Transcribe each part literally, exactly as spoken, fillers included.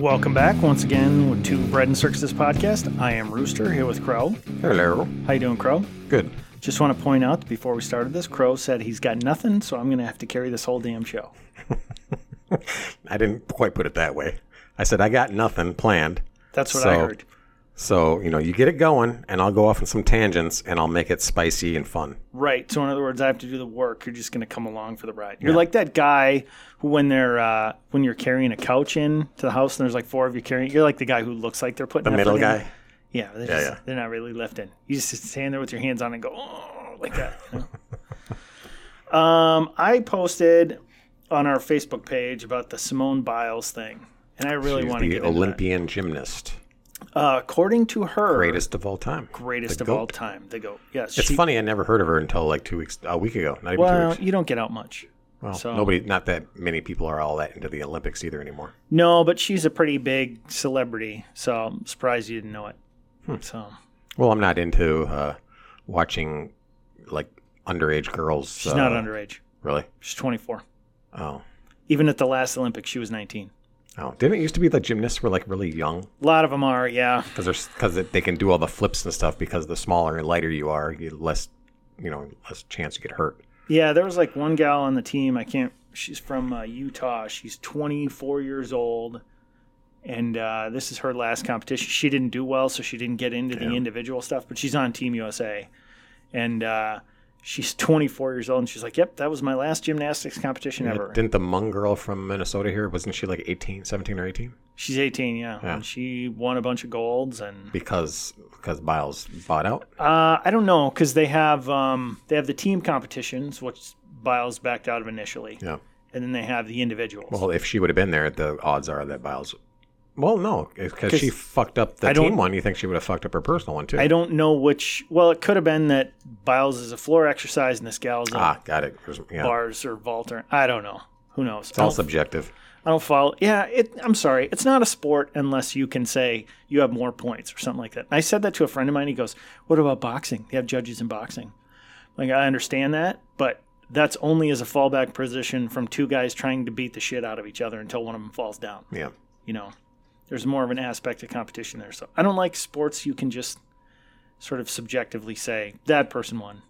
Welcome back once again to Bread and Circuses Podcast. I am Rooster here with Crow. Hello. How you doing, Crow? Good. Just want to point out before we started this, Crow said he's got nothing, so I'm going to have to carry this whole damn show. I didn't quite put it that way. I said I got nothing planned. That's what so, I heard. So, you know, you get it going, and I'll go off on some tangents, and I'll make it spicy and fun. Right. So, in other words, I have to do the work. You're just going to come along for the ride. You're yeah. like that guy who, when they're uh, when you're carrying a couch in to the house, and there's like four of you carrying, you're like the guy who looks like they're putting the middle guy. In. Yeah, they're just, yeah, yeah. They're not really lifting. You just stand there with your hands on and go oh, like that. You know? um, I posted on our Facebook page about the Simone Biles thing, and I really want to get into that. She's the Olympian gymnast. Uh, according to her, greatest of all time. Greatest of all time. The GOAT. Yes. It's she, funny. I never heard of her until like two weeks, a week ago. Not even well, two weeks. You don't get out much. Well, so. nobody, not that many people are all that into the Olympics either anymore. No, but she's a pretty big celebrity, so I'm surprised you didn't know it. Hmm. So, well, I'm not into uh, watching like underage girls. She's uh, not underage. Really? She's twenty-four. Oh. Even at the last Olympics, she was nineteen. Oh, didn't it used to be the gymnasts were like really young? A lot of them are, yeah. Because because they can do all the flips and stuff. Because the smaller and lighter you are, you less you know less chance you get hurt. Yeah, there was like one gal on the team. I can't. She's from uh, Utah. She's twenty-four years old, and uh, this is her last competition. She didn't do well, so she didn't get into Damn. the individual stuff. But she's on Team U S A, and. Uh, She's twenty-four years old, and she's like, yep, that was my last gymnastics competition yeah, ever. Didn't the Hmong girl from Minnesota here, wasn't she like eighteen, seventeen or eighteen? She's eighteen, yeah. yeah. And she won a bunch of golds. and Because because Biles bought out? Uh, I don't know, because they have um, they have the team competitions, which Biles backed out of initially. Yeah. And then they have the individuals. Well, if she would have been there, the odds are that Biles – Well, no, because she fucked up the team one. You think she would have fucked up her personal one, too. I don't know which. Well, it could have been that Biles is a floor exercise and this gal's ah, got it. Yeah. bars or vault. Or, I don't know. Who knows? It's all subjective. I don't follow. Yeah, it, I'm sorry. It's not a sport unless you can say you have more points or something like that. And I said that to a friend of mine. He goes, what about boxing? They have judges in boxing. Like, I understand that, but that's only as a fallback position from two guys trying to beat the shit out of each other until one of them falls down. Yeah. You know? There's more of an aspect of competition there. So I don't like sports you can just sort of subjectively say, that person won.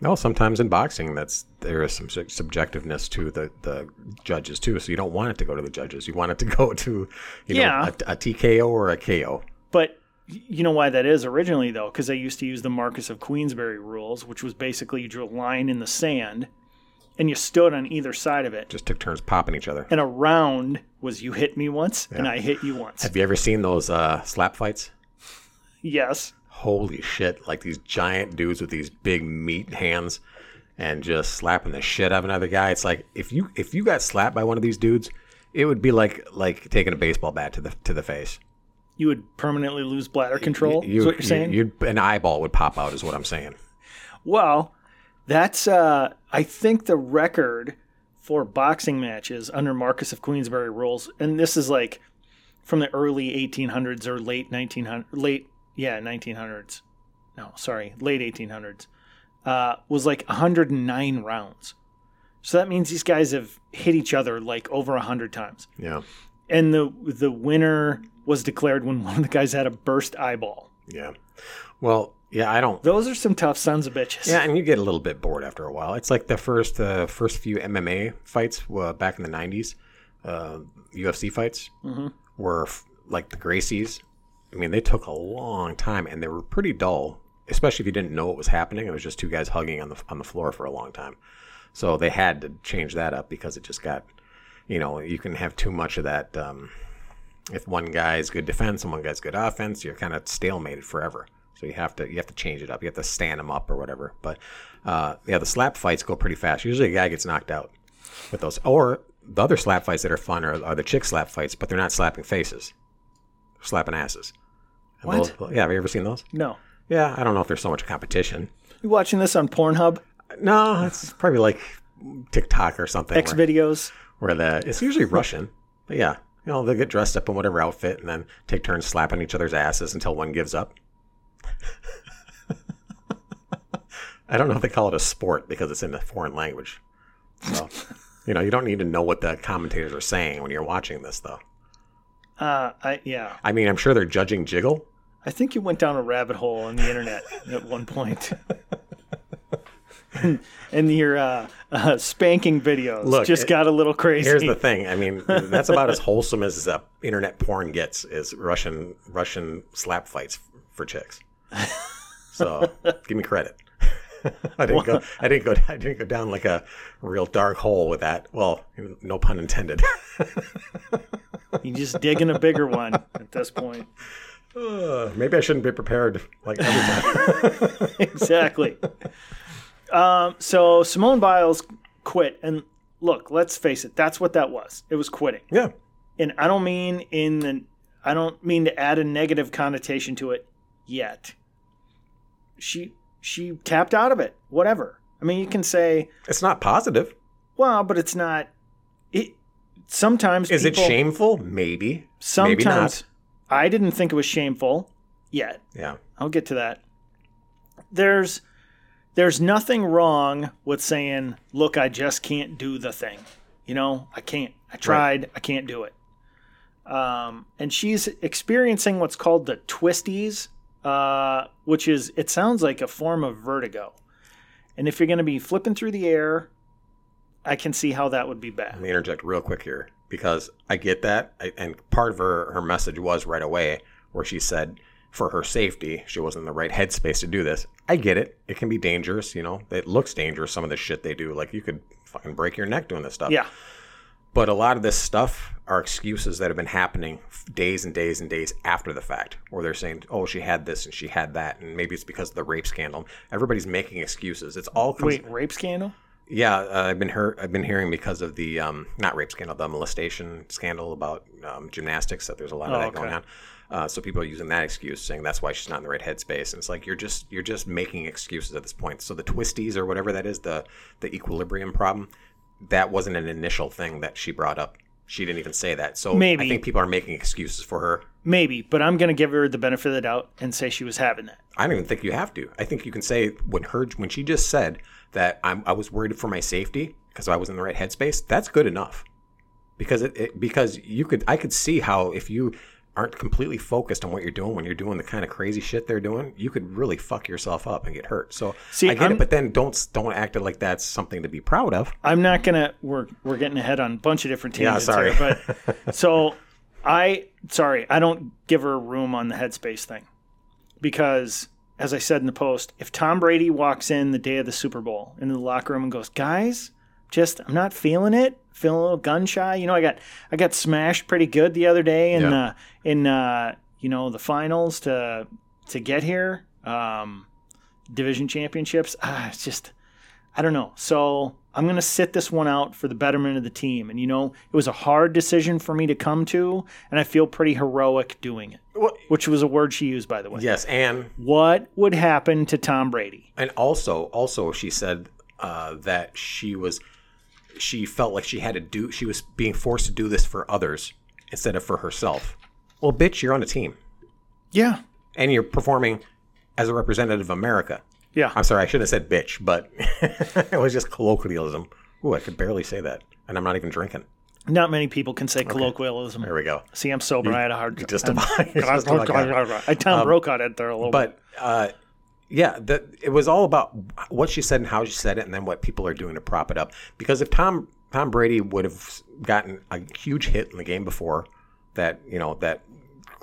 No, sometimes in boxing, that's there is some subjectiveness to the, the judges, too. So you don't want it to go to the judges. You want it to go to you yeah. know, a, a T K O or a K O. But you know why that is originally, though? Because they used to use the Marcus of Queensberry rules, which was basically you drew a line in the sand, and you stood on either side of it. Just took turns popping each other. And a round was you hit me once, yeah. and I hit you once. Have you ever seen those uh, slap fights? Yes. Holy shit. Like these giant dudes with these big meat hands and just slapping the shit out of another guy. It's like if you if you got slapped by one of these dudes, it would be like like taking a baseball bat to the to the face. You would permanently lose bladder control, you, you, is what you're saying? You, you'd, an eyeball would pop out is what I'm saying. Well... That's, uh, I think, the record for boxing matches under Marcus of Queensberry rules. And this is like from the early eighteen hundreds or late nineteen hundreds. Late, yeah, nineteen hundreds. No, sorry, late eighteen hundreds. Uh, was like one hundred nine rounds. So that means these guys have hit each other like over one hundred times. Yeah. And the the winner was declared when one of the guys had a burst eyeball. Yeah. Well... Yeah, I don't... Those are some tough sons of bitches. Yeah, and you get a little bit bored after a while. It's like the first uh, first few M M A fights uh, back in the nineties, uh, U F C fights, mm-hmm. were f- like the Gracies. I mean, they took a long time, and they were pretty dull, especially if you didn't know what was happening. It was just two guys hugging on the on the floor for a long time. So they had to change that up because it just got... You know, you can have too much of that. Um, if one guy's good defense and one guy's good offense, you're kind of stalemated forever. So you have to you have to change it up. You have to stand them up or whatever. But uh, yeah, the slap fights go pretty fast. Usually a guy gets knocked out with those. Or the other slap fights that are fun are, are the chick slap fights, but they're not slapping faces. They're slapping asses. What? Both, yeah, have you ever seen those? No. Yeah, I don't know if there's so much competition. You watching this on Pornhub? No, it's probably like TikTok or something. X where, videos. Where the it's usually Russian, but yeah, you know, they get dressed up in whatever outfit and then take turns slapping each other's asses until one gives up. I don't know if they call it a sport because it's in a foreign language. So, you know, you don't need to know what the commentators are saying when you're watching this, though. Uh, I, yeah. I mean, I'm sure they're judging jiggle. I think you went down a rabbit hole on the internet at one point. And, and your uh, uh, spanking videos Look, just it, got a little crazy. Here's the thing. I mean, that's about as wholesome as uh, internet porn gets is Russian Russian slap fights for chicks. So give me credit. I didn't go. I didn't go. I didn't go down like a real dark hole with that. Well, no pun intended. You're just digging a bigger one at this point. Uh, maybe I shouldn't be prepared like every time. Exactly. Um, so Simone Biles quit, and look, let's face it. That's what that was. It was quitting. Yeah. And I don't mean in the. I don't mean to add a negative connotation to it yet. She. She tapped out of it, whatever. I mean, you can say... It's not positive. Well, but it's not... It Sometimes Is people, it shameful? Maybe. Sometimes. Maybe not. I didn't think it was shameful yet. Yeah. I'll get to that. There's, there's nothing wrong with saying, look, I just can't do the thing. You know, I can't. I tried. Right. I can't do it. Um, and she's experiencing what's called the twisties. Uh, which is, it sounds like a form of vertigo. And if you're going to be flipping through the air, I can see how that would be bad. Let me interject real quick here because I get that. I, and part of her, her message was right away where she said for her safety, she wasn't in the right headspace to do this. I get it. It can be dangerous. You know, it looks dangerous. Some of the shit they do, like you could fucking break your neck doing this stuff. Yeah. But a lot of this stuff are excuses that have been happening days and days and days after the fact, where they're saying, oh, she had this and she had that, and maybe it's because of the rape scandal. Everybody's making excuses. It's all comes- Wait, rape scandal? Yeah, uh, I've been heard. I've been hearing because of the um, not rape scandal, the molestation scandal about um, gymnastics. That there's a lot of oh, that okay. going on. Uh, so people are using that excuse, saying that's why she's not in the right headspace. And it's like you're just you're just making excuses at this point. So the twisties or whatever that is, the the equilibrium problem. That wasn't an initial thing that she brought up. She didn't even say that. So maybe. I think people are making excuses for her. Maybe, but I'm going to give her the benefit of the doubt and say she was having that. I don't even think you have to. I think you can say when her when she just said that I'm, I was worried for my safety because I was in the right headspace, that's good enough. Because it, it because you could I could see how if you aren't completely focused on what you're doing when you're doing the kind of crazy shit they're doing, you could really fuck yourself up and get hurt. So see, I get I'm, it, but then don't don't act like that's something to be proud of. I'm not gonna. We're we're getting ahead on a bunch of different tangents. Yeah, sorry. Here, but so I sorry I don't give her room on the headspace thing because as I said in the post, if Tom Brady walks in the day of the Super Bowl into the locker room and goes, guys, just I'm not feeling it. Feeling a little gun shy, you know. I got I got smashed pretty good the other day in yeah. uh, in uh, you know the finals to to get here, um, division championships. Ah, it's just I don't know. So I'm gonna sit this one out for the betterment of the team. And you know, it was a hard decision for me to come to, and I feel pretty heroic doing it. Well, which was a word she used, by the way. Yes, and what would happen to Tom Brady? And also, also she said uh, that she was. She felt like she had to do, she was being forced to do this for others instead of for herself. Well, bitch, you're on a team. Yeah. And you're performing as a representative of America. Yeah. I'm sorry, I should have said bitch, but it was just colloquialism. Ooh, I could barely say that. And I'm not even drinking. Not many people can say okay. colloquialism. There we go. See, I'm sober. You, I had a hard time. Just about. Just about I Tom um, broke on it there a little but, bit. But, uh, yeah, the, it was all about what she said and how she said it and then what people are doing to prop it up. Because if Tom Tom Brady would have gotten a huge hit in the game before that, you know, that,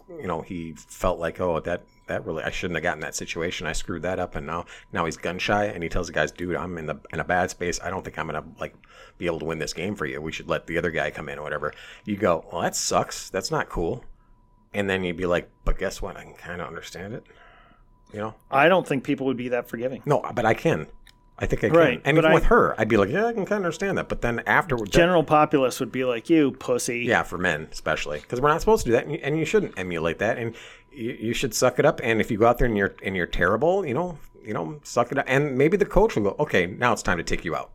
you know, he felt like, oh, that, that really, I shouldn't have gotten that situation. I screwed that up. And now, now he's gun shy and he tells the guys, dude, I'm in the in a bad space. I don't think I'm going to like be able to win this game for you. We should let the other guy come in or whatever. You go, well, that sucks. That's not cool. And then you'd be like, but guess what? I can kind of understand it. You know, I don't think people would be that forgiving. No, but I can. I think I can. Right. And even I, with her, I'd be like, yeah, I can kind of understand that. But then afterwards, general that, populace would be like, you pussy. Yeah, for men especially, because we're not supposed to do that, and you, and you shouldn't emulate that, and you, you should suck it up. And if you go out there and you're and you're terrible, you know, you know, suck it up. And maybe the coach will go, okay, now it's time to take you out.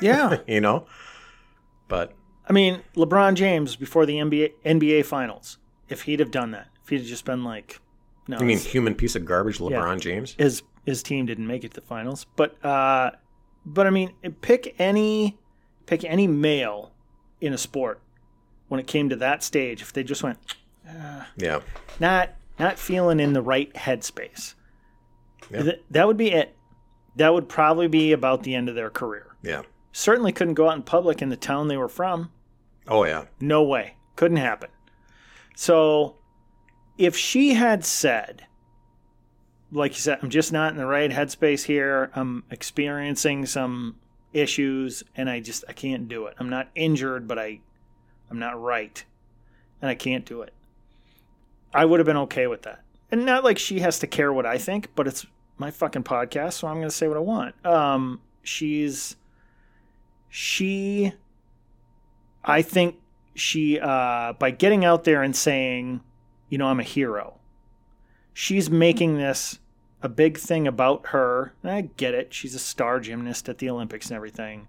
Yeah, you know. But I mean, LeBron James before the N B A N B A Finals, if he'd have done that, if he'd have just been like, no, you mean human piece of garbage, LeBron yeah, James is. His team didn't make it to the finals, but uh, but I mean, pick any pick any male in a sport when it came to that stage. If they just went, uh, yeah, not not feeling in the right headspace, yeah. th- that would be it. That would probably be about the end of their career. Yeah, certainly couldn't go out in public in the town they were from. Oh yeah, no way, couldn't happen. So if she had said, like you said, I'm just not in the right headspace here. I'm experiencing some issues, and I just I can't do it. I'm not injured, but I, I'm not right, and I can't do it. I would have been okay with that. And not like she has to care what I think, but it's my fucking podcast, so I'm going to say what I want. Um, she's, she, I think she, uh, by getting out there and saying, you know, I'm a hero, she's making this a big thing about her. And I get it. She's a star gymnast at the Olympics and everything.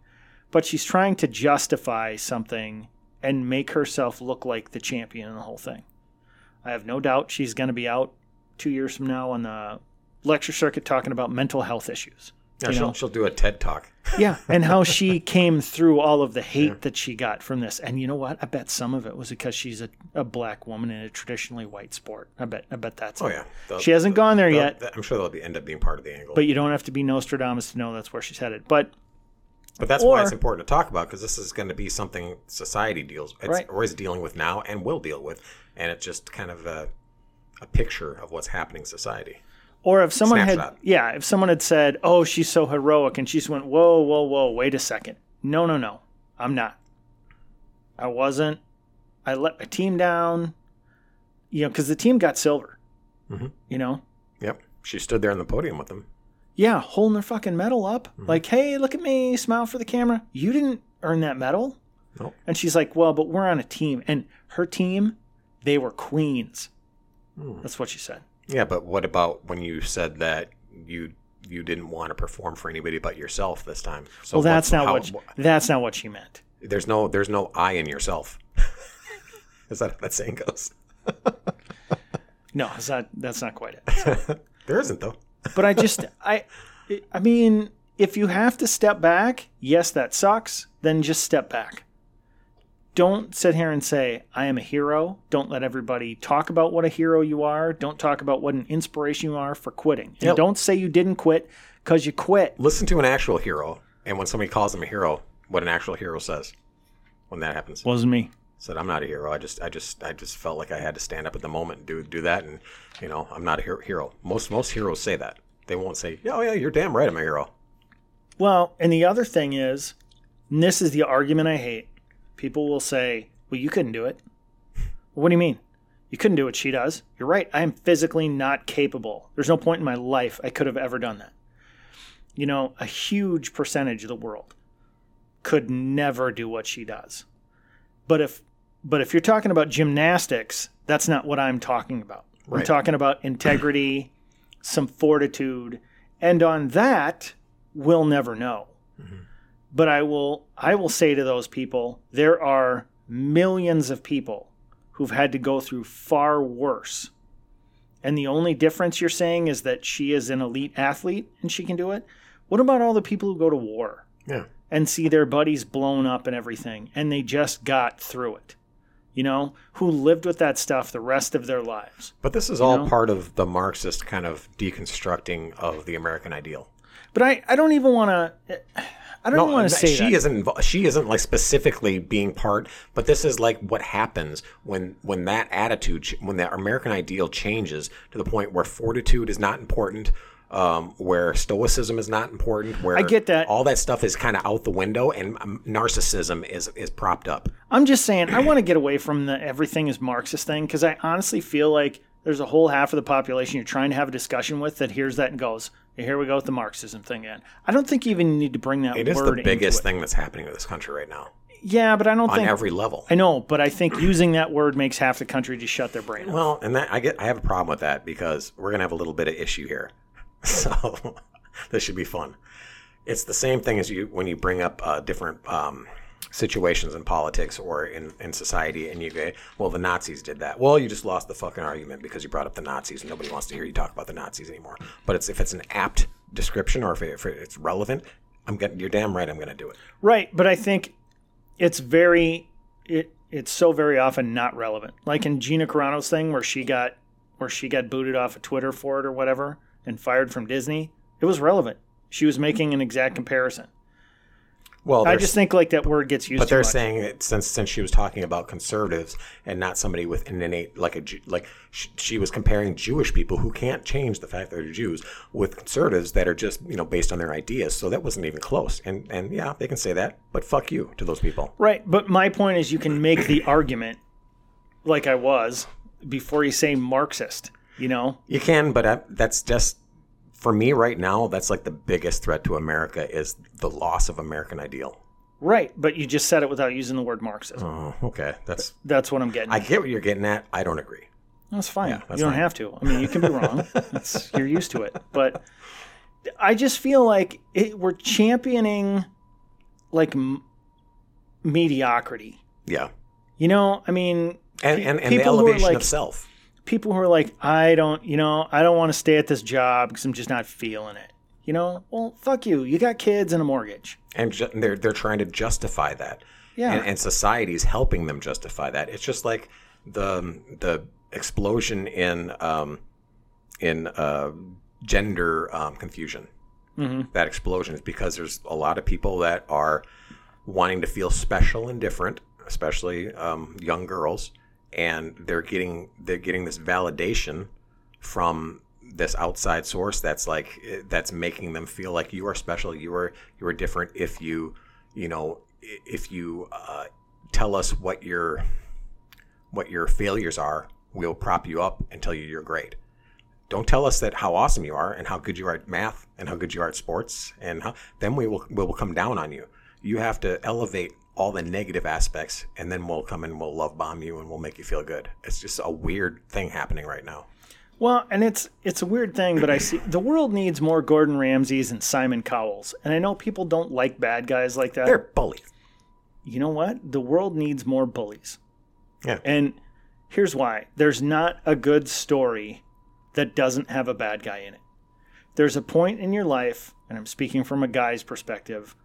But she's trying to justify something and make herself look like the champion in the whole thing. I have no doubt she's going to be out two years from now on the lecture circuit talking about mental health issues. Yeah, she'll, she'll do a TED Talk. Yeah, and how she came through all of the hate yeah, that she got from this. And you know what? I bet some of it was because she's a, a black woman in a traditionally white sport. I bet I bet that's oh, it. Yeah. They'll, she hasn't gone there yet. I'm sure they'll be, end up being part of the angle. But you don't have to be Nostradamus to know that's where she's headed. But but that's or, why it's important to talk about, because this is going to be something society deals it's right. or is dealing with now and will deal with. And it's just kind of a, a picture of what's happening in society. Or if someone Snapshot. had, yeah, if someone had said, oh, she's so heroic, and she just went, whoa, whoa, whoa, wait a second. No, no, no, I'm not. I wasn't. I let my team down, you know, because the team got silver, mm-hmm. you know? Yep. She stood there on the podium with them. Yeah, holding their fucking medal up. Mm-hmm. Like, hey, look at me, smile for the camera. You didn't earn that medal. Nope. And she's like, well, but we're on a team. And her team, they were queens. Mm. That's what she said. Yeah, but what about when you said that you you didn't want to perform for anybody but yourself this time? So well, that's not how, what she, that's not what she meant. There's no there's no I in yourself. Is that how that saying goes? No, it's not, that's not quite it. So. There isn't though. But I just I I mean, if you have to step back, yes, that sucks. Then just step back. Don't sit here and say, I am a hero. Don't let everybody talk about what a hero you are. Don't talk about what an inspiration you are for quitting. And yep. don't say you didn't quit, because you quit. Listen to an actual hero. And when somebody calls them a hero, what an actual hero says when that happens. Wasn't me. Said, I'm not a hero. I just I just, I just felt like I had to stand up at the moment and do do that. And, you know, I'm not a hero. Most, most heroes say that. They won't say, oh, yeah, you're damn right I'm a hero. Well, and the other thing is, and this is the argument I hate. People will say, well, you couldn't do it. Well, what do you mean? You couldn't do what she does. You're right. I am physically not capable. There's no point in my life I could have ever done that. You know, a huge percentage of the world could never do what she does. But if but if you're talking about gymnastics, that's not what I'm talking about. Right. I'm talking about integrity, some fortitude, and on that, we'll never know. Mm-hmm. But I will I will say to those people, there are millions of people who've had to go through far worse. And the only difference you're saying is that she is an elite athlete and she can do it. What about all the people who go to war yeah. and see their buddies blown up and everything, and they just got through it? You know, who lived with that stuff the rest of their lives. But this is all know? part of the Marxist kind of deconstructing of the American ideal. But I, I don't even want to... I don't no, want to say she that. isn't. Invo- she isn't like specifically being part, but this is like what happens when when that attitude, when that American ideal changes to the point where fortitude is not important, um, where stoicism is not important, where I get that all that stuff is kind of out the window, and um, narcissism is is propped up. I'm just saying, I want to get away from the everything is Marxist thing, because I honestly feel like there's a whole half of the population you're trying to have a discussion with that hears that and goes, here we go with the Marxism thing again. I don't think you even need to bring that word into it. It is the biggest thing that's happening to this country right now. Yeah, but I don't think... on every level. I know, but I think using that word makes half the country just shut their brain off. Well, and that, I get, I have a problem with that because we're going to have a little bit of issue here. So this should be fun. It's the same thing as you when you bring up uh, different um, situations in politics or in, in society and you go, well, the Nazis did that. Well, you just lost the fucking argument because you brought up the Nazis and nobody wants to hear you talk about the Nazis anymore. But it's if it's an apt description or if, it, if it's relevant, I'm gonna, you're damn right I'm going to do it. Right, but I think... It's very, it it's so very often not relevant. Like in Gina Carano's thing, where she got, where she got booted off of Twitter for it or whatever, and fired from Disney. It was relevant. She was making an exact comparison. Well, I just think like that word gets used. But they're much. saying that since since she was talking about conservatives and not somebody with an innate like a like she, she was comparing Jewish people who can't change the fact that they're Jews with conservatives that are just you know based on their ideas. So that wasn't even close. And and yeah, they can say that, but fuck you to those people. Right. But my point is, you can make the argument like I was before you say Marxist. You know, you can, but I, that's just. For me right now, that's like the biggest threat to America is the loss of American ideal. Right, but you just said it without using the word Marxism. Oh, okay. That's that's what I'm getting at. I get what you're getting at. I don't agree. That's fine. Yeah, that's you don't fine. have to. I mean, you can be wrong. It's, you're used to it. But I just feel like it, we're championing like m- mediocrity. Yeah. You know, I mean. And, and, and the elevation like, of self. People who are like, I don't, you know, I don't want to stay at this job because I'm just not feeling it. You know, well, fuck you. You got kids and a mortgage. And ju- they're they're trying to justify that. Yeah. And, and society's helping them justify that. It's just like the the explosion in um in uh gender um, confusion. Mm-hmm. That explosion is because there's a lot of people that are wanting to feel special and different, especially um, young girls. And they're getting they're getting this validation from this outside source that's like that's making them feel like you are special, you are you are different if you you know if you uh, tell us what your what your failures are, we'll prop you up and tell you your grade. Don't tell us that how awesome you are and how good you are at math and how good you are at sports, and how, then we will we will come down on you. You have to elevate all the negative aspects, and then we'll come and we'll love bomb you and we'll make you feel good. It's just a weird thing happening right now. Well, and it's it's a weird thing, but I see the world needs more Gordon Ramsays and Simon Cowells. And I know people don't like bad guys like that. They're bullies. You know what? The world needs more bullies. Yeah. And here's why. There's not a good story that doesn't have a bad guy in it. There's a point in your life, and I'm speaking from a guy's perspective,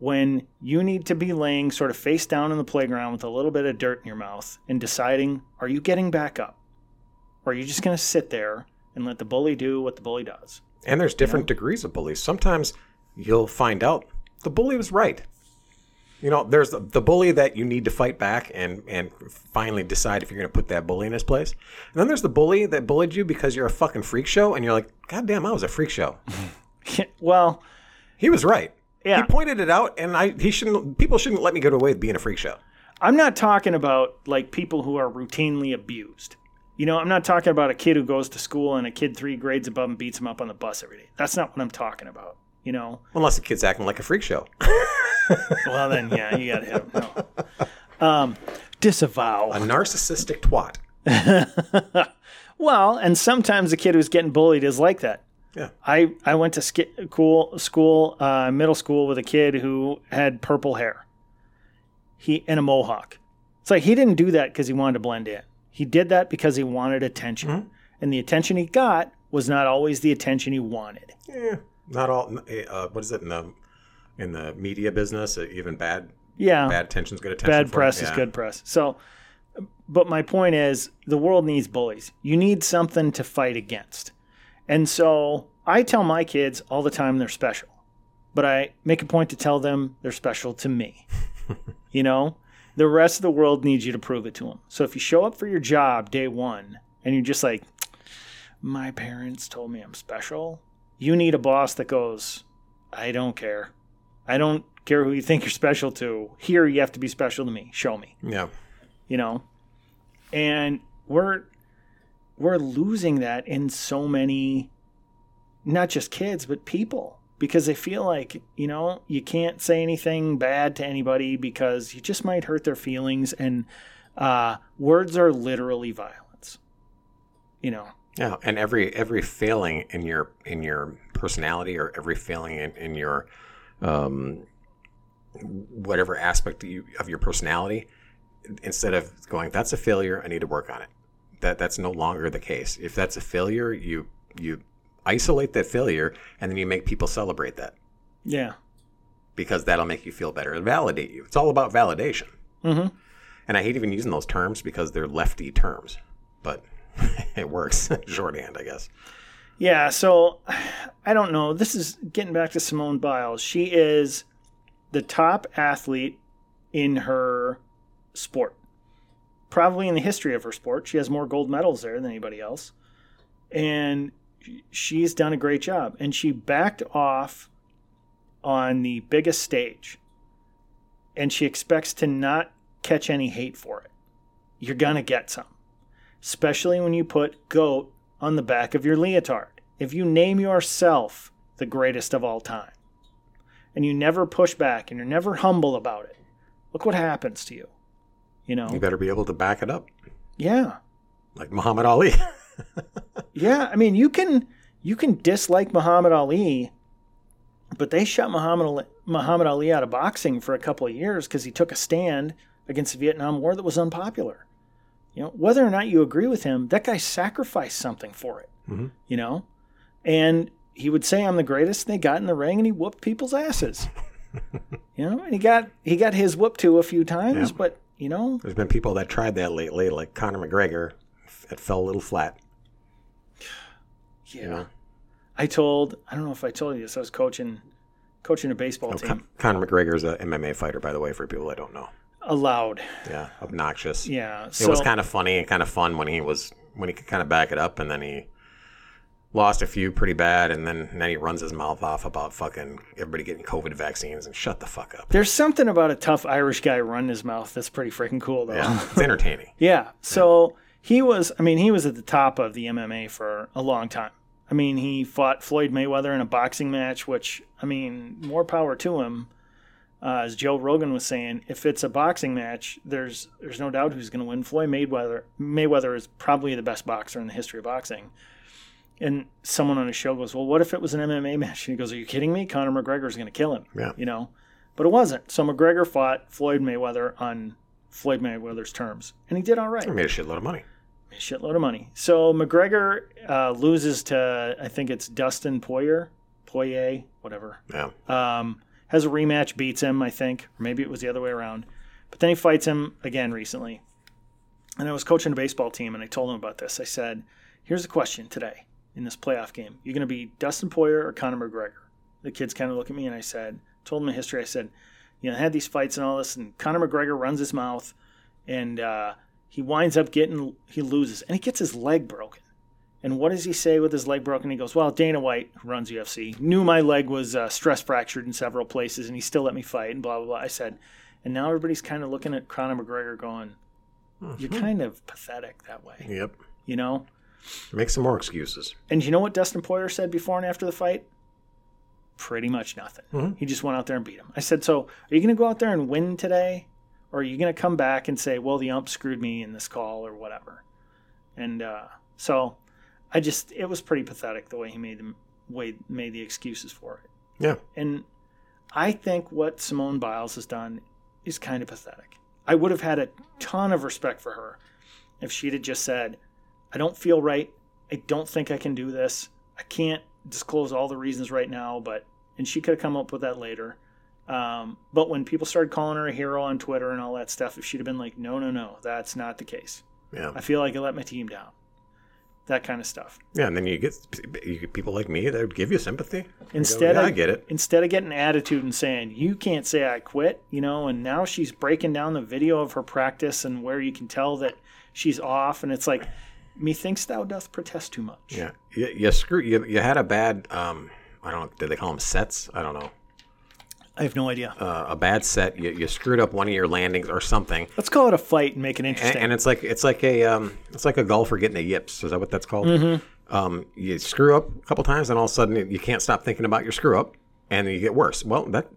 when you need to be laying sort of face down in the playground with a little bit of dirt in your mouth and deciding, are you getting back up? Or are you just going to sit there and let the bully do what the bully does? And there's different you know? degrees of bullies. Sometimes you'll find out the bully was right. You know, there's the, the bully that you need to fight back and, and finally decide if you're going to put that bully in his place. And then there's the bully that bullied you because you're a fucking freak show. And you're like, God damn, I was a freak show. Well, he was right. Yeah. He pointed it out, and I he shouldn't. People shouldn't let me get away with being a freak show. I'm not talking about like people who are routinely abused. You know, I'm not talking about a kid who goes to school and a kid three grades above and beats him up on the bus every day. That's not what I'm talking about. You know, unless the kid's acting like a freak show. Well, then yeah, you gotta hit him. No. Um, disavow a narcissistic twat. Well, and sometimes the kid who's getting bullied is like that. Yeah, I, I went to sk- cool school, uh, middle school with a kid who had purple hair he and a mohawk. It's like he didn't do that because he wanted to blend in. He did that because he wanted attention. Mm-hmm. And the attention he got was not always the attention he wanted. Yeah, not all. Uh, what is it in the in the media business? Uh, even bad yeah. bad attention is good attention. Bad press is yeah. good press. So, but my point is the world needs bullies. You need something to fight against. And so I tell my kids all the time they're special, but I make a point to tell them they're special to me. You know, the rest of the world needs you to prove it to them. So if you show up for your job day one and you're just like, my parents told me I'm special, you need a boss that goes, I don't care. I don't care who you think you're special to. Here, you have to be special to me. Show me. Yeah. You know, and we're we're losing that in so many, not just kids, but people, because they feel like, you know, you can't say anything bad to anybody because you just might hurt their feelings. And uh, words are literally violence, you know. Yeah, and every every failing in your in your personality, or every failing in, in your um, whatever aspect you, of your personality, instead of going, that's a failure, I need to work on it. That that's no longer the case. If that's a failure, you you isolate that failure, and then you make people celebrate that. Yeah, because that'll make you feel better and validate you. It's all about validation. Mm-hmm. And I hate even using those terms because they're lefty terms, but. It works. Shorthand, I guess. Yeah, so I don't know. This is getting back to Simone Biles. She is the top athlete in her sport, probably in the history of her sport. She has more gold medals there than anybody else. And she's done a great job. And she backed off on the biggest stage. And she expects to not catch any hate for it. You're going to get some. Especially when you put GOAT on the back of your leotard. If you name yourself the greatest of all time and you never push back and you're never humble about it, look what happens to you. You know, you better be able to back it up. Yeah. Like Muhammad Ali. Yeah. I mean, you can, you can dislike Muhammad Ali, but they shut Muhammad Ali, Muhammad Ali out of boxing for a couple of years because he took a stand against the Vietnam War that was unpopular. You know, whether or not you agree with him, that guy sacrificed something for it, mm-hmm. you know, and he would say, I'm the greatest. And they got in the ring and he whooped people's asses, you know, and he got he got his whoop to a few times. Yeah. But, you know, there's been people that tried that lately, like Conor McGregor. It fell a little flat. Yeah. You know? I told I don't know if I told you this. I was coaching coaching a baseball oh, team. Con- Conor McGregor is an M M A fighter, by the way, for people that don't know. Allowed. Yeah, obnoxious. Yeah. So, it was kind of funny and kind of fun when he was when he could kind of back it up, and then he lost a few pretty bad, and then and then he runs his mouth off about fucking everybody getting COVID vaccines and shut the fuck up. There's something about a tough Irish guy running his mouth that's pretty freaking cool though. Yeah, it's entertaining. Yeah. So yeah. he was I mean, he was at the top of the M M A for a long time. I mean, he fought Floyd Mayweather in a boxing match, which, I mean, more power to him. Uh, as Joe Rogan was saying, if it's a boxing match, there's there's no doubt who's going to win. Floyd Mayweather Mayweather is probably the best boxer in the history of boxing. And someone on his show goes, well, what if it was an M M A match? And he goes, are you kidding me? Conor McGregor is going to kill him. Yeah. You know, but it wasn't. So McGregor fought Floyd Mayweather on Floyd Mayweather's terms, and he did all right. He made a shitload of money. Made a shitload of money. So McGregor uh, loses to, I think it's Dustin Poirier, Poirier, whatever. Yeah. Um. Has a rematch, beats him, I think. Or maybe it was the other way around. But then he fights him again recently. And I was coaching a baseball team, and I told him about this. I said, here's the question today in this playoff game. You're going to be Dustin Poirier or Conor McGregor? The kids kind of look at me, and I said, told him the history. I said, you know, I had these fights and all this, and Conor McGregor runs his mouth, and uh, he winds up getting – he loses. And he gets his leg broken. And what does he say with his leg broken? He goes, well, Dana White, who runs U F C, knew my leg was uh, stress fractured in several places, and he still let me fight, and blah, blah, blah. I said, and now everybody's kind of looking at Conor McGregor going, mm-hmm. you're kind of pathetic that way. Yep. You know? Make some more excuses. And you know what Dustin Poirier said before and after the fight? Pretty much nothing. Mm-hmm. He just went out there and beat him. I said, so are you going to go out there and win today, or are you going to come back and say, well, the ump screwed me in this call or whatever? And uh, so... I just, it was pretty pathetic the way he made the, way, made the excuses for it. Yeah. And I think what Simone Biles has done is kind of pathetic. I would have had a ton of respect for her if she'd have just said, I don't feel right. I don't think I can do this. I can't disclose all the reasons right now, but, and she could have come up with that later. Um, but when people started calling her a hero on Twitter and all that stuff, if she'd have been like, no, no, no, that's not the case. Yeah. I feel like I let my team down. That kind of stuff. Yeah, and then you get, you get people like me that would give you sympathy. Instead, go, yeah, of, I get it. Instead of getting an attitude and saying, you can't say I quit, you know, and now she's breaking down the video of her practice and where you can tell that she's off. And it's like, methinks thou doth protest too much. Yeah. You, you, screw, you, you had a bad, um, I don't know, did they call them sets? I don't know. I have no idea. Uh, a bad set. You, you screwed up one of your landings or something. Let's call it a fight and make it interesting. And, and it's like it's like a um, it's like a golfer getting the yips. Is that what that's called? Mm-hmm. Um, you screw up a couple times, and all of a sudden you can't stop thinking about your screw up, and you get worse. Well, that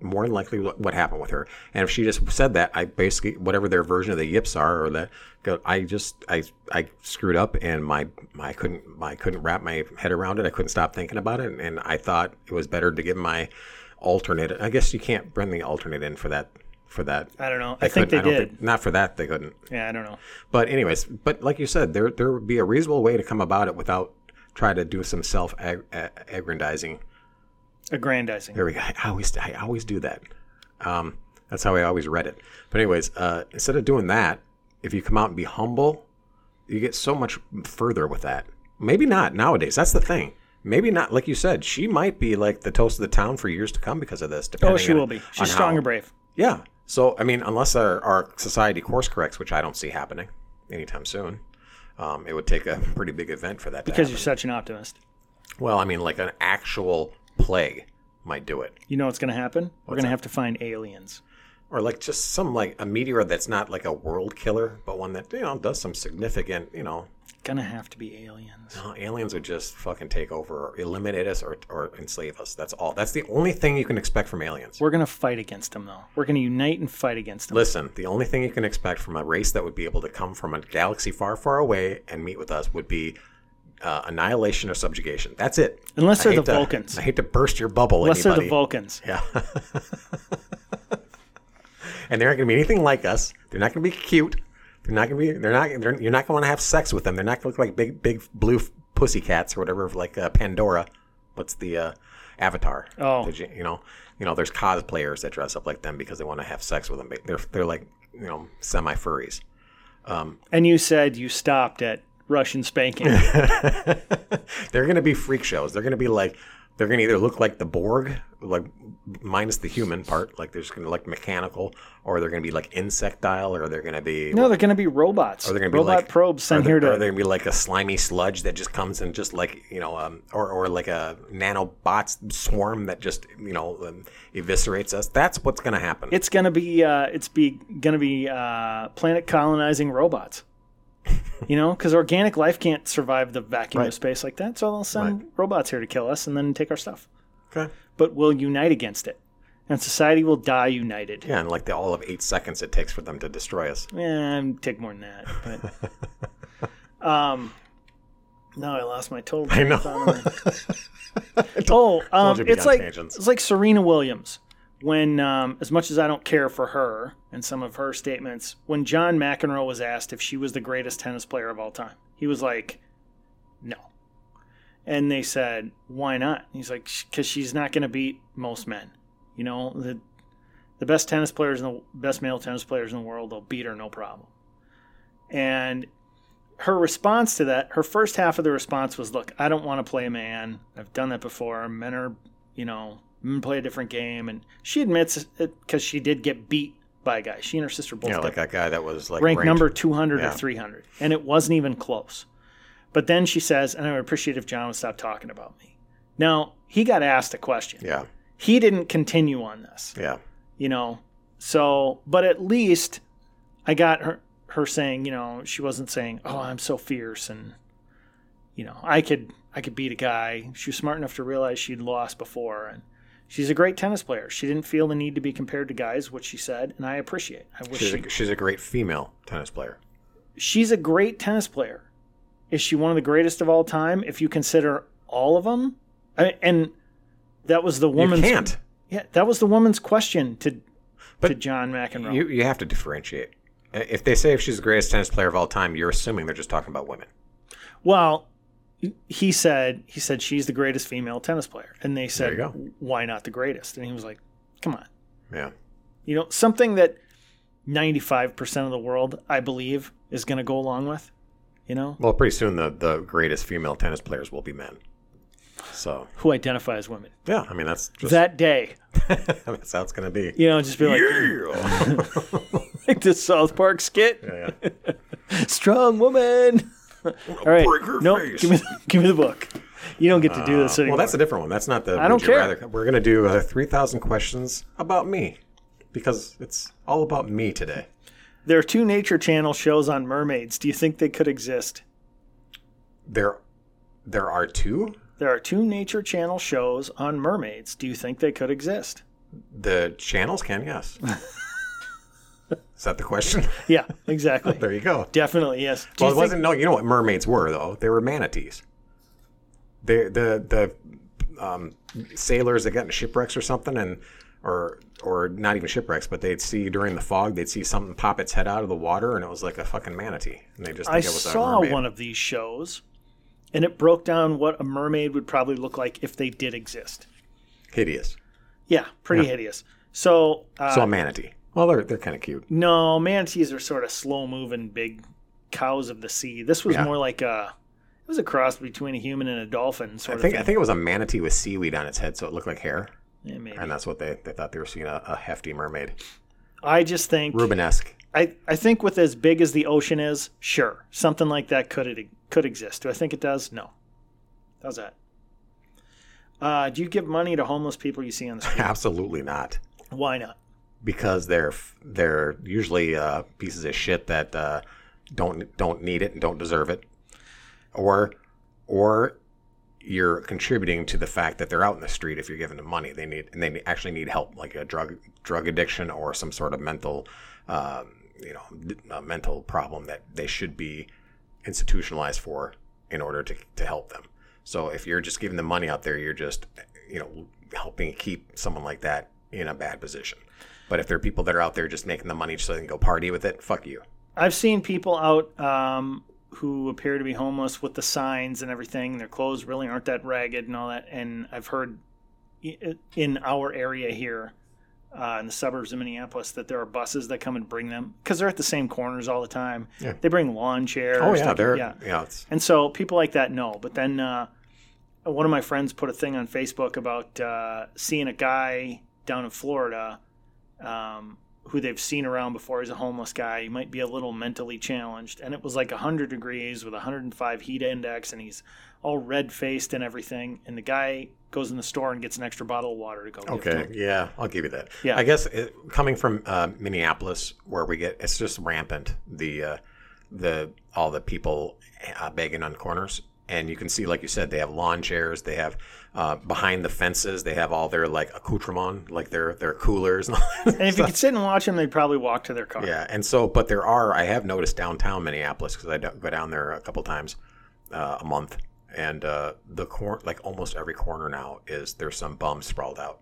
more than likely what happened with her. And if she just said that, I basically whatever their version of the yips are, or that I just I I screwed up, and my I couldn't I couldn't wrap my head around it. I couldn't stop thinking about it, and I thought it was better to give my alternate. I guess you can't bring the alternate in for that. For that, I don't know. They I think they I did. Think, not for that, they couldn't. Yeah, I don't know. But anyways, but like you said, there there would be a reasonable way to come about it without trying to do some self ag- aggrandizing. Aggrandizing. There we go. I always I always do that. Um, that's how I always read it. But anyways, uh, instead of doing that, if you come out and be humble, you get so much further with that. Maybe not nowadays. That's the thing. Maybe not. Like you said, she might be like the toast of the town for years to come because of this. Depending oh, she on, will be. She's strong how, and brave. Yeah. So, I mean, unless our, our society course corrects, which I don't see happening anytime soon, um, it would take a pretty big event for that to because happen. You're such an optimist. Well, I mean, like an actual plague might do it. You know what's going to happen? What's We're going to have to find aliens. Or like just some like a meteor that's not like a world killer, but one that, you know, does some significant, you know. Gonna have to be aliens. No, aliens would just fucking take over or eliminate us or, or enslave us. That's all. That's the only thing you can expect from aliens. We're gonna fight against them, though. We're gonna unite and fight against them. Listen, the only thing you can expect from a race that would be able to come from a galaxy far, far away and meet with us would be uh, annihilation or subjugation. That's it. Unless they're the to, Vulcans. I hate to burst your bubble, Unless anybody. they're the Vulcans. Yeah. And they're not gonna be anything like us. They're not gonna be cute. They're not gonna be. They're not. They're, you're not gonna want to have sex with them. They're not gonna look like big, big blue pussy cats or whatever, like uh, Pandora. What's the uh, Avatar? Oh, Did you, you know, you know. There's cosplayers that dress up like them because they want to have sex with them. They're they're like you know semi furries. Um, and you said you stopped at Russian spanking. They're gonna be freak shows. They're gonna be like. They're gonna either look like the Borg, like minus the human part, like they're just gonna like mechanical, or they're gonna be like insectile, or they're gonna be no, they're gonna be robots. Or they're gonna robot be like, probes sent here to. Or they're gonna be like a slimy sludge that just comes and just like you know, um, or or like a nanobots swarm that just you know um, eviscerates us. That's what's gonna happen. It's gonna be uh, it's be gonna be uh, planet colonizing robots. You know, because organic life can't survive the vacuum right. of space like that. So they'll send right. robots here to kill us and then take our stuff. Okay. But we'll unite against it. And society will die united. Yeah, and like the all of eight seconds it takes for them to destroy us. Yeah, it'd take more than that. But um, no, I lost my total. I know. oh, um, it's like tangents. It's like Serena Williams. When, um, as much as I don't care for her and some of her statements, when John McEnroe was asked if she was the greatest tennis player of all time, he was like, no. And they said, why not? And he's like, because she's not going to beat most men. You know, the the best tennis players, in the best male tennis players in the world, they'll beat her no problem. And her response to that, her first half of the response was, look, I don't want to play a man. I've done that before. Men are, you know... play a different game, and she admits it because she did get beat by a guy. She and her sister both yeah, got like that guy that was like ranked, ranked number two hundred yeah. or three hundred, and it wasn't even close. But then she says, and I would appreciate if John would stop talking about me. Now, he got asked a question. Yeah. He didn't continue on this. Yeah. You know, so, but at least I got her, her saying, you know, she wasn't saying, oh, I'm so fierce and, you know, I could, I could beat a guy. She was smart enough to realize she'd lost before, and she's a great tennis player. She didn't feel the need to be compared to guys, which she said, and I appreciate. I wish she's, a, she, she's a great female tennis player. She's a great tennis player. Is she one of the greatest of all time? If you consider all of them, I, and that was the woman's. You can't. Yeah, that was the woman's question to but to John McEnroe. You you have to differentiate. If they say if she's the greatest tennis player of all time, you're assuming they're just talking about women. Well. He said, he said she's the greatest female tennis player, and they said, why not the greatest? And he was like, come on, yeah, you know, something that ninety-five percent of the world, I believe, is going to go along with, you know. Well, pretty soon the the greatest female tennis players will be men, so who identify as women. Yeah, I mean that's just... that day. That's how it's going to be. You know, just be like, yeah. Like this South Park skit. Yeah, yeah. Strong woman. All right, no, nope. give me, give me the book. You don't get to do this anymore. Uh, well, that's a different one. That's not the. I don't care. Rather. We're going to do uh, three thousand questions about me because it's all about me today. There are two Nature Channel shows on mermaids. Do you think they could exist? There, there are two? There are two Nature Channel shows on mermaids. Do you think they could exist? The channels can, yes. Is that the question? Yeah, exactly. There you go. Definitely, yes. Do well, it wasn't. No, you know what mermaids were, though. They were manatees. They, the the um, sailors that got in shipwrecks or something, and or or not even shipwrecks, but they'd see during the fog, they'd see something pop its head out of the water, and it was like a fucking manatee. And they just think I it was saw a mermaid. One of these shows, and it broke down what a mermaid would probably look like if they did exist. Hideous. Yeah, pretty yeah. hideous. So, uh, so a manatee. Well, they're they're kind of cute. No, manatees are sort of slow-moving big cows of the sea. This was yeah. more like a it was a cross between a human and a dolphin sort I think, of thing. I think it was a manatee with seaweed on its head, so it looked like hair. Yeah, maybe. And that's what they, they thought they were seeing, a, a hefty mermaid. I just think... Rubenesque. I, I think with as big as the ocean is, sure, something like that could it could exist. Do I think it does? No. How's that? Uh, do you give money to homeless people you see on the street? Absolutely not. Why not? Because they're they're usually uh, pieces of shit that uh, don't don't need it and don't deserve it, or or you're contributing to the fact that they're out in the street. If you're giving them money, they need and they actually need help, like a drug drug addiction or some sort of mental um, you know a mental problem that they should be institutionalized for in order to to help them. So if you're just giving them money out there, you're just you know helping keep someone like that in a bad position. But if there are people that are out there just making the money so they can go party with it, fuck you. I've seen people out um, who appear to be homeless with the signs and everything. Their clothes really aren't that ragged and all that. And I've heard in our area here uh, in the suburbs of Minneapolis that there are buses that come and bring them because they're at the same corners all the time. Yeah. They bring lawn chairs. Oh, yeah. They're, yeah. yeah and so people like that, no. But then uh, one of my friends put a thing on Facebook about uh, seeing a guy down in Florida – Um, who they've seen around before. He's a homeless guy. He might be a little mentally challenged. And it was like one hundred degrees with one hundred five heat index, and he's all red-faced and everything. And the guy goes in the store and gets an extra bottle of water to go okay, give to him. Yeah, I'll give you that. Yeah. I guess it, coming from uh, Minneapolis, where we get – it's just rampant, the uh, the all the people uh, begging on corners. And you can see, like you said, they have lawn chairs. They have uh, behind the fences. They have all their like accoutrement, like their their coolers. And, all that and if you could sit and watch them, they'd probably walk to their car. Yeah, and so, but there are. I have noticed downtown Minneapolis because I go down there a couple times uh, a month, and uh, the cor- like almost every corner now is there's some bum sprawled out,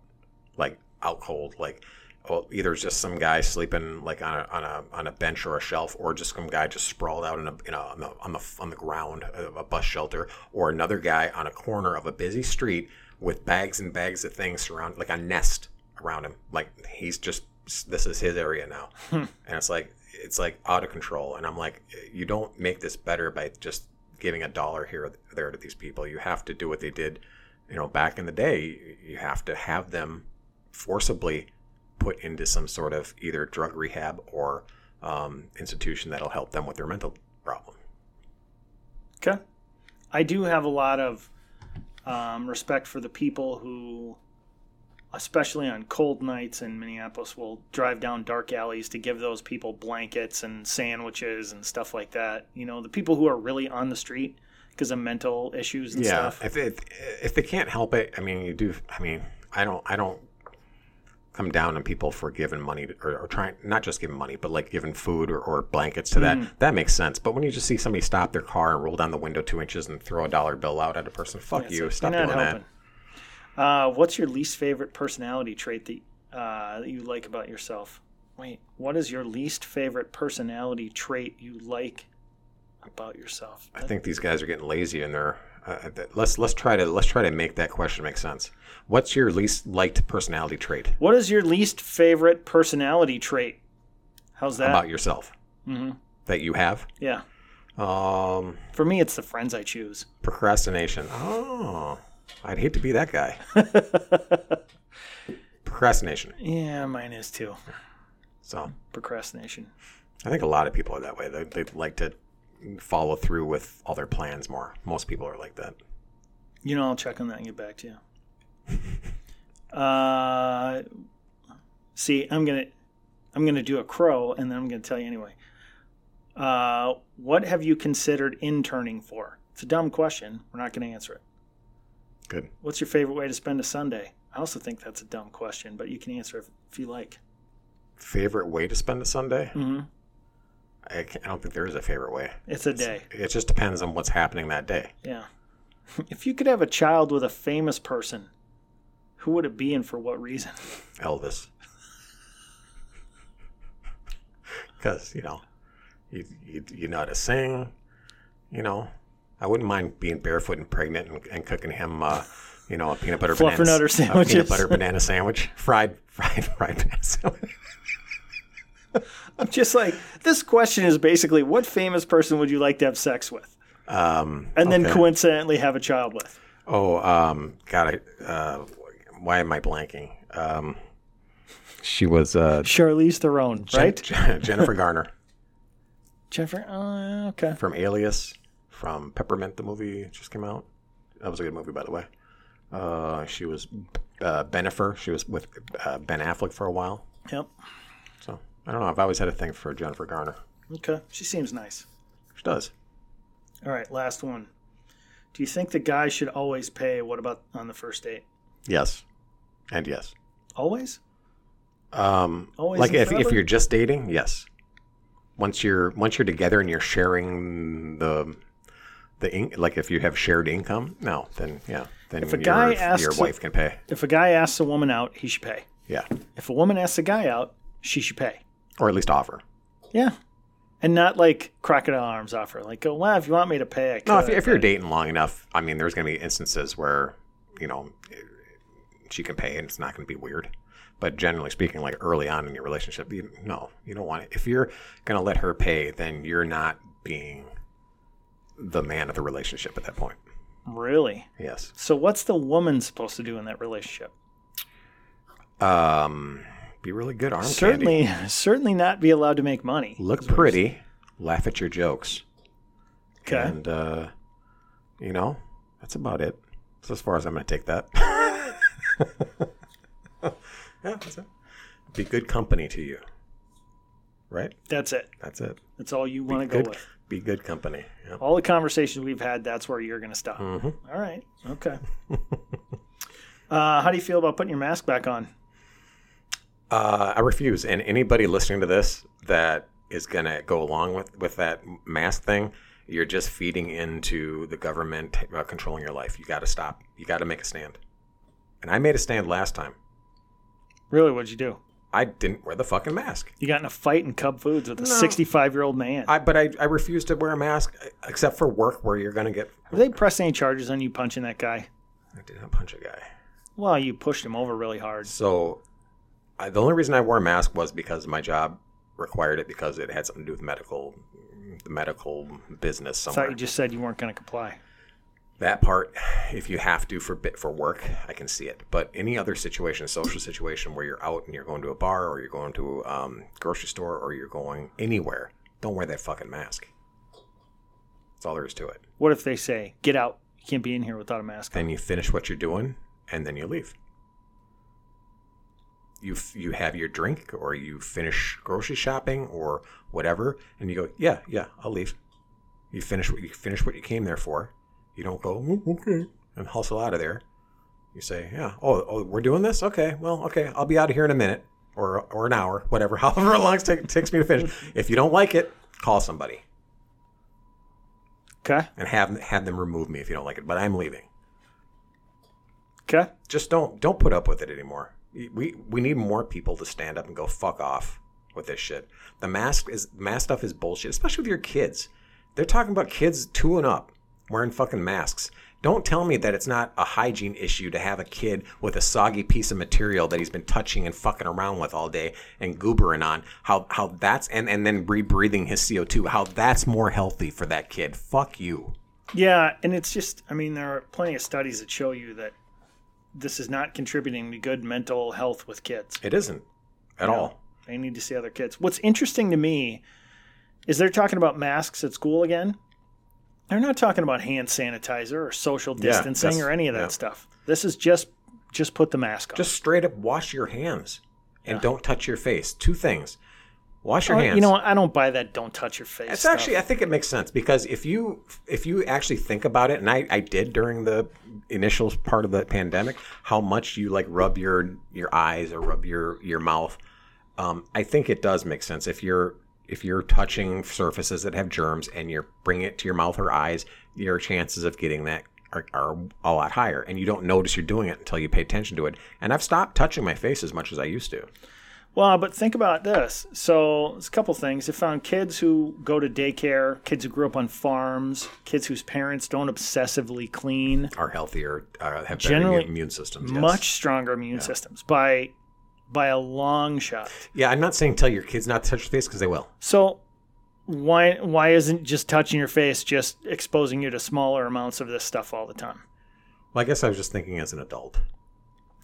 like out cold, like. Well, either it's just some guy sleeping like on a on a on a bench or a shelf, or just some guy just sprawled out in a you know on the on the on the ground of a bus shelter, or another guy on a corner of a busy street with bags and bags of things surrounded, like a nest around him. Like he's just this is his area now, hmm. and it's like it's like out of control. And I'm like, you don't make this better by just giving a dollar here or there to these people. You have to do what they did, you know, back in the day. You have to have them forcibly put into some sort of either drug rehab or um, institution that'll help them with their mental problem. Okay. I do have a lot of um, respect for the people who, especially on cold nights in Minneapolis, will drive down dark alleys to give those people blankets and sandwiches and stuff like that. You know, the people who are really on the street because of mental issues and yeah, stuff. Yeah, if, if, if they can't help it, I mean, you do, I mean, I don't, I don't, come down on people for giving money to, or, or trying not just giving money but like giving food or, or blankets to that mm. that makes sense. But when you just see somebody stop their car and roll down the window two inches and throw a dollar bill out at a person, fuck yeah, you so stop doing helping. that uh What's your least favorite personality trait that uh that you like about yourself? Wait what is your least favorite personality trait you like about yourself? I think these guys are getting lazy in their Uh, let's let's try to let's try to make that question make sense. What's your least liked personality trait? What is your least favorite personality trait? How's that about yourself? Mm-hmm. That you have? Yeah. Um, For me, it's the friends I choose. Procrastination. Oh, I'd hate to be that guy. Procrastination. Yeah, mine is too. So procrastination. I think a lot of people are that way. They they like to follow through with all their plans more. Most people are like that. You know, I'll check on that and get back to you. uh, see, I'm gonna, I'm gonna do a crow, and then I'm gonna tell you anyway. Uh, what have you considered interning for? It's a dumb question. We're not gonna answer it. Good. What's your favorite way to spend a Sunday? I also think that's a dumb question, but you can answer if, if you like. Favorite way to spend a Sunday? Mm-hmm. I, I don't think there is a favorite way. It's a day. It's, it just depends on what's happening that day. Yeah. If you could have a child with a famous person, who would it be and for what reason? Elvis. Because, you know, you, you, you know how to sing. You know, I wouldn't mind being barefoot and pregnant and, and cooking him, uh, you know, a peanut butter banana sandwich. A peanut butter banana sandwich. Fried, fried, fried banana sandwich. I'm just like, this question is basically, what famous person would you like to have sex with? Um, and then okay. coincidentally have a child with. Oh, um, God, I, uh, why am I blanking? Um, she was... Uh, Charlize Theron, Jen- right? Jen- Jennifer Garner. Jennifer, oh, okay. From Alias, from Peppermint, the movie just came out. That was a good movie, by the way. Uh, she was uh, Benifer. She was with uh, Ben Affleck for a while. Yep. So, I don't know. I've always had a thing for Jennifer Garner. Okay. She seems nice. She does. All right, last one. Do you think the guy should always pay? What about on the first date? Yes, and yes. Always? Um, always. Like if, if you're just dating, yes. Once you're once you're together and you're sharing the the in, like if you have shared income, no, then yeah, then if a guy asks your wife can pay. If a guy asks a woman out, he should pay. Yeah. If a woman asks a guy out, she should pay, or at least offer. Yeah. And not like crocodile arms offer, like, oh, wow, if you want me to pay, I could. No, if, if you're dating long enough, I mean, there's going to be instances where, you know, she can pay and it's not going to be weird. But generally speaking, like early on in your relationship, you, no, you don't want it. If you're going to let her pay, then you're not being the man of the relationship at that point. Really? Yes. So what's the woman supposed to do in that relationship? Um... Be really good arm certainly, candy. Certainly not be allowed to make money. Look pretty. Laugh at your jokes. Okay. And, uh, you know, that's about it. That's as far as I'm going to take that. Yeah, that's it. Be good company to you. Right? That's it. That's it. That's all you want to go with. Be good company. Yep. All the conversations we've had, that's where you're going to stop. Mm-hmm. All right. Okay. uh, how do you feel about putting your mask back on? Uh, I refuse. And anybody listening to this that is going to go along with, with that mask thing, you're just feeding into the government uh, controlling your life. You got to stop. You got to make a stand. And I made a stand last time. Really? What'd you do? I didn't wear the fucking mask. You got in a fight in Cub Foods with a sixty-five-year-old no. man. I, but I, I refuse to wear a mask except for work where you're going to get... Did they press any charges on you punching that guy? I did not punch a guy. Well, you pushed him over really hard. So... The only reason I wore a mask was because my job required it because it had something to do with medical, the medical business somewhere. I thought you just said you weren't going to comply. That part, if you have to for bit for work, I can see it. But any other situation, social situation where you're out and you're going to a bar or you're going to a um, grocery store or you're going anywhere, don't wear that fucking mask. That's all there is to it. What if they say, get out, you can't be in here without a mask on? Then you finish what you're doing and then you leave. You f- you have your drink or you finish grocery shopping or whatever, and you go, yeah, yeah, I'll leave. You finish what you finish what you came there for. You don't go okay and hustle out of there. You say, yeah, oh, oh, we're doing this, okay, well, okay, I'll be out of here in a minute or or an hour, whatever, however long it take, takes me to finish. If you don't like it, call somebody. Okay. And have have them remove me if you don't like it, but I'm leaving. Okay. Just don't don't put up with it anymore. We we need more people to stand up and go fuck off with this shit. The mask is mask stuff is bullshit, especially with your kids. They're talking about kids two and up wearing fucking masks. Don't tell me that it's not a hygiene issue to have a kid with a soggy piece of material that he's been touching and fucking around with all day and goobering on. How how that's and, and then rebreathing his C O two. How that's more healthy for that kid. Fuck you. Yeah, and it's just I mean there are plenty of studies that show you that. This is not contributing to good mental health with kids. It isn't at you know, all. They need to see other kids. What's interesting to me is they're talking about masks at school again. They're not talking about hand sanitizer or social distancing yeah, or any of that yeah. stuff. This is just just put the mask on. Just straight up wash your hands and yeah. don't touch your face. Two things. Wash your oh, hands. You know, I don't buy that don't touch your face. It's stuff. Actually, I think it makes sense because if you if you actually think about it, and I, I did during the initial part of the pandemic, how much you like rub your your eyes or rub your, your mouth. Um, I think it does make sense if you're if you're touching surfaces that have germs and you're bringing it to your mouth or eyes, your chances of getting that are, are a lot higher, and you don't notice you're doing it until you pay attention to it. And I've stopped touching my face as much as I used to. Well, but think about this. So there's a couple things. They found kids who go to daycare, kids who grew up on farms, kids whose parents don't obsessively clean. Are healthier, uh, have better immune systems. Yes. Much stronger immune yeah. systems by by a long shot. Yeah, I'm not saying tell your kids not to touch your face because they will. So why why isn't just touching your face just exposing you to smaller amounts of this stuff all the time? Well, I guess I was just thinking as an adult.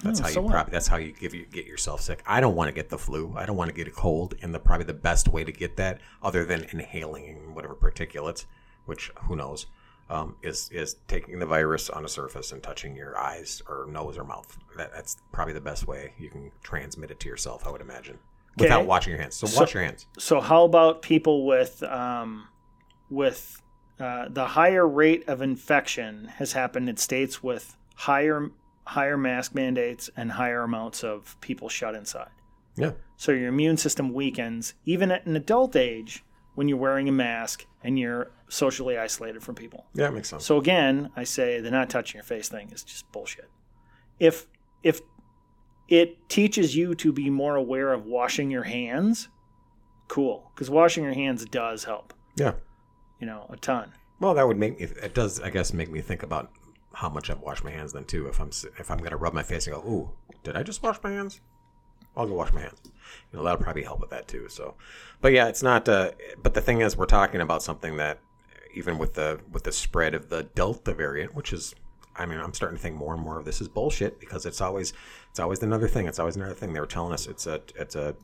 That's oh, how so you probably. What? That's how you give you get yourself sick. I don't want to get the flu. I don't want to get a cold, and the probably the best way to get that, other than inhaling whatever particulates, which who knows, um, is is taking the virus on a surface and touching your eyes or nose or mouth. That, that's probably the best way you can transmit it to yourself. I would imagine okay. without washing your hands. So, so wash your hands. So how about people with um, with uh, the higher rate of infection has happened in states with higher. higher mask mandates and higher amounts of people shut inside. Yeah. So your immune system weakens, even at an adult age, when you're wearing a mask and you're socially isolated from people. Yeah, it makes sense. So again, I say the not touching your face thing is just bullshit. If if it teaches you to be more aware of washing your hands, cool. Because washing your hands does help. Yeah. You know, a ton. Well, that would make me, it does, I guess, make me think about how much I've washed my hands then too. If I'm if I'm gonna rub my face and go, ooh, did I just wash my hands? I'll go wash my hands. You know, that'll probably help with that too. So, but yeah, it's not. Uh, but the thing is, we're talking about something that even with the with the spread of the Delta variant, which is, I mean, I'm starting to think more and more of this is bullshit because it's always it's always another thing. It's always another thing. They were telling us it's a it's a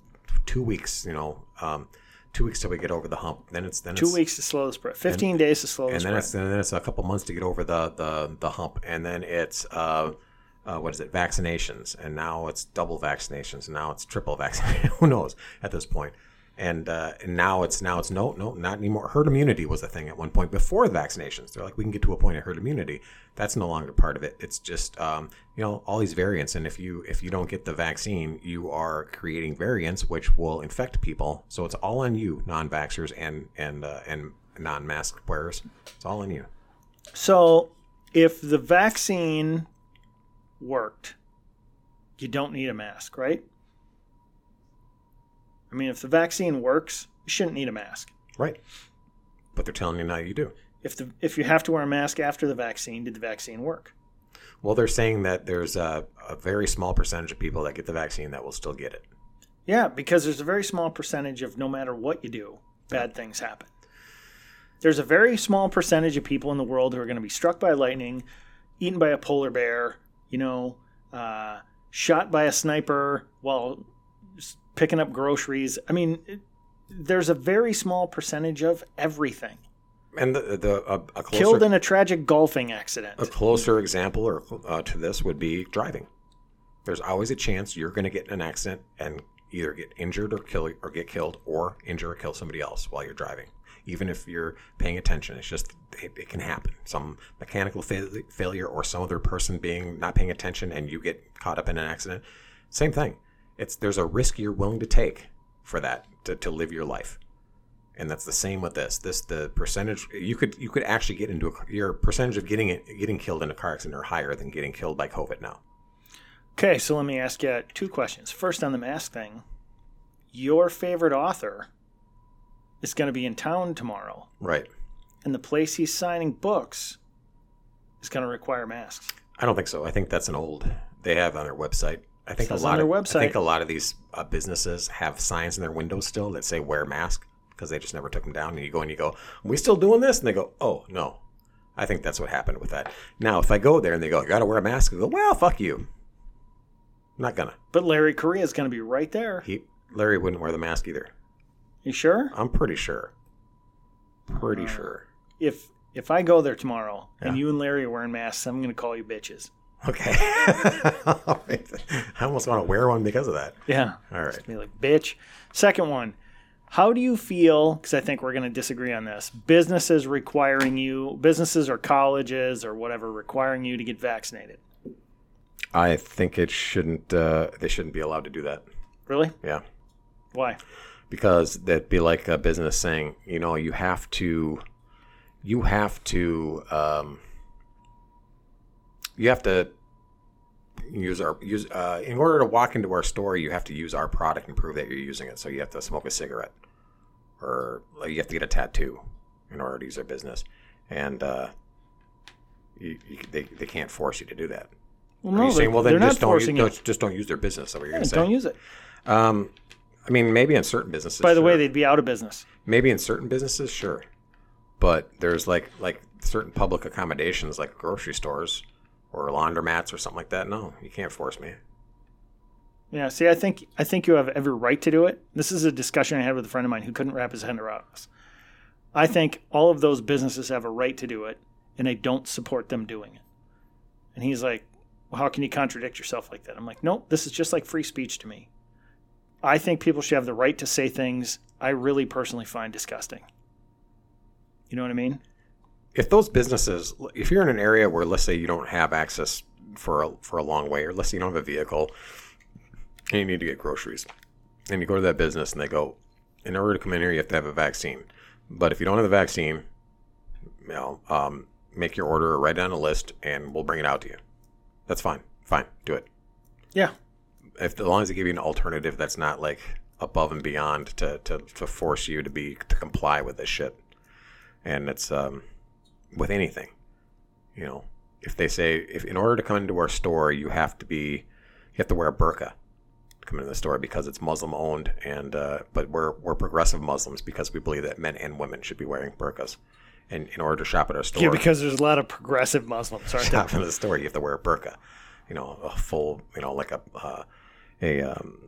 two weeks. You know. Um, Two weeks till we get over the hump. Then it's then two it's, weeks to slow the spread. Fifteen and, days to slow the spread. And then it's then it's a couple months to get over the the, the hump. And then it's uh, uh, what is it? Vaccinations. And now it's double vaccinations. And now it's triple vaccinations. Who knows at this point? And uh, and now it's now it's no no not anymore. Herd immunity was a thing at one point before the vaccinations. They're like, we can get to a point of herd immunity. That's no longer part of it. It's just um, you know all these variants. And if you if you don't get the vaccine, you are creating variants which will infect people. So it's all on you, non-vaxxers and and uh, and non-mask wearers. It's all on you. So if the vaccine worked, you don't need a mask, right? I mean, if the vaccine works, you shouldn't need a mask. Right. But they're telling you now you do. If the if you have to wear a mask after the vaccine, did the vaccine work? Well, they're saying that there's a, a very small percentage of people that get the vaccine that will still get it. Yeah, because there's a very small percentage of no matter what you do, bad yeah. things happen. There's a very small percentage of people in the world who are going to be struck by lightning, eaten by a polar bear, you know, uh, shot by a sniper while picking up groceries. I mean, it, there's a very small percentage of everything. And the the a, a closer, killed in a tragic golfing accident. A closer example or uh, to this would be driving. There's always a chance you're going to get in an accident and either get injured or kill or get killed or injure or kill somebody else while you're driving. Even if you're paying attention, it's just it, it can happen. Some mechanical fa- failure or some other person being not paying attention and you get caught up in an accident. Same thing. It's there's a risk you're willing to take for that to, to live your life, and that's the same with this. This the percentage you could you could actually get into a, your percentage of getting it getting killed in a car accident are higher than getting killed by COVID now. Okay, so let me ask you two questions. First, on the mask thing, your favorite author is going to be in town tomorrow, right? And the place he's signing books is going to require masks. I don't think so. I think that's an old they have on their website. I think, a lot of, I think a lot of these uh, businesses have signs in their windows still that say wear mask because they just never took them down. And you go and you go, are we still doing this? And they go, oh, no. I think that's what happened with that. Now, if I go there and they go, you got to wear a mask, I go, well, fuck you. I'm not going to. But Larry Correa is going to be right there. He, Larry wouldn't wear the mask either. You sure? I'm pretty sure. Pretty uh, sure. If if I go there tomorrow yeah. and you and Larry are wearing masks, I'm going to call you bitches. Okay. All right. I almost want to wear one because of that. Yeah. All right. Just be like, bitch. Second one. How do you feel, because I think we're going to disagree on this, businesses requiring you, businesses or colleges or whatever, requiring you to get vaccinated? I think it shouldn't, uh, they shouldn't be allowed to do that. Really? Yeah. Why? Because that'd be like a business saying, you know, you have to, you have to, um, you have to use our, use, uh, in order to walk into our store, you have to use our product and prove that you're using it. So you have to smoke a cigarette or you have to get a tattoo in order to use our business. And, uh, you, you, they, they can't force you to do that. Well, no, saying, well, then just don't, use, don't, just don't use their business. That's what you're yeah, going to say. Don't use it. Um, I mean, maybe in certain businesses. By the sure. way, they'd be out of business. Maybe in certain businesses, sure. But there's like like certain public accommodations, like grocery stores or laundromats or something like that. No, you can't force me. Yeah, see, I think I think you have every right to do it. This is a discussion I had with a friend of mine who couldn't wrap his head around this. I think all of those businesses have a right to do it, and I don't support them doing it. And he's like, well, how can you contradict yourself like that? I'm like, no, this is just like free speech to me. I think people should have the right to say things I really personally find disgusting. You know what I mean? If those businesses, if you're in an area where, let's say, you don't have access for a, for a long way, or let's say you don't have a vehicle and you need to get groceries, and you go to that business and they go, in order to come in here, you have to have a vaccine. But if you don't have the vaccine, you know, um, make your order, write down a list, and we'll bring it out to you. That's fine. Fine. Do it. Yeah. If, as long as they give you an alternative that's not like above and beyond to, to, to force you to be to comply with this shit. And it's um, with anything, you know, if they say if in order to come into our store, you have to be you have to wear a burqa to come into the store because it's Muslim owned. And uh, but we're we're progressive Muslims because we believe that men and women should be wearing burqas. And in order to shop at our store. Yeah, because there's a lot of progressive Muslims. Aren't shop there? At the store, you have to wear a burqa, you know, a full, you know, like a uh, a um,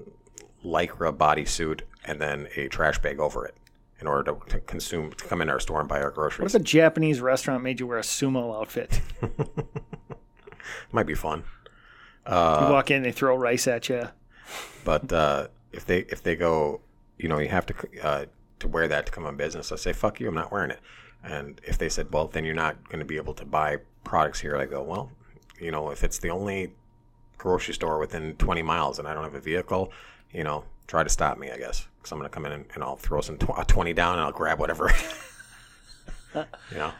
lycra bodysuit and then a trash bag over it in order to, to consume, to come in our store and buy our groceries. What if a Japanese restaurant made you wear a sumo outfit? Might be fun. Uh, you walk in, they throw rice at you. But uh, if they if they go, you know, you have to uh, to wear that to come on business. I say, fuck you, I'm not wearing it. And if they said, well, then you're not going to be able to buy products here, I go, well, you know, if it's the only grocery store within twenty miles and I don't have a vehicle, you know, try to stop me, I guess. Because I'm going to come in and, and I'll throw some tw- twenty down and I'll grab whatever. You know?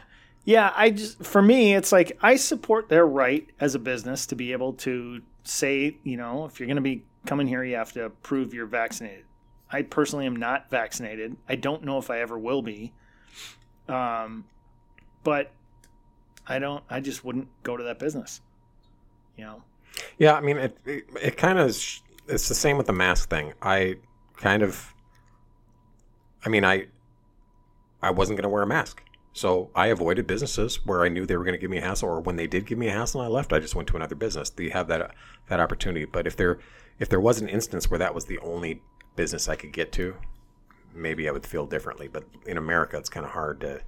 Yeah, I just, for me, it's like I support their right as a business to be able to say, you know, if you're going to be coming here, you have to prove you're vaccinated. I personally am not vaccinated. I don't know if I ever will be. Um, but I don't, I just wouldn't go to that business, you know? Yeah. I mean, it, it, it kind of, is, it's the same with the mask thing. I kind of, I mean, I, I wasn't going to wear a mask. So I avoided businesses where I knew they were going to give me a hassle, or when they did give me a hassle and I left, I just went to another business. They have that, uh, that opportunity. But if there, if there was an instance where that was the only business I could get to, maybe I would feel differently, but in America, it's kind of hard to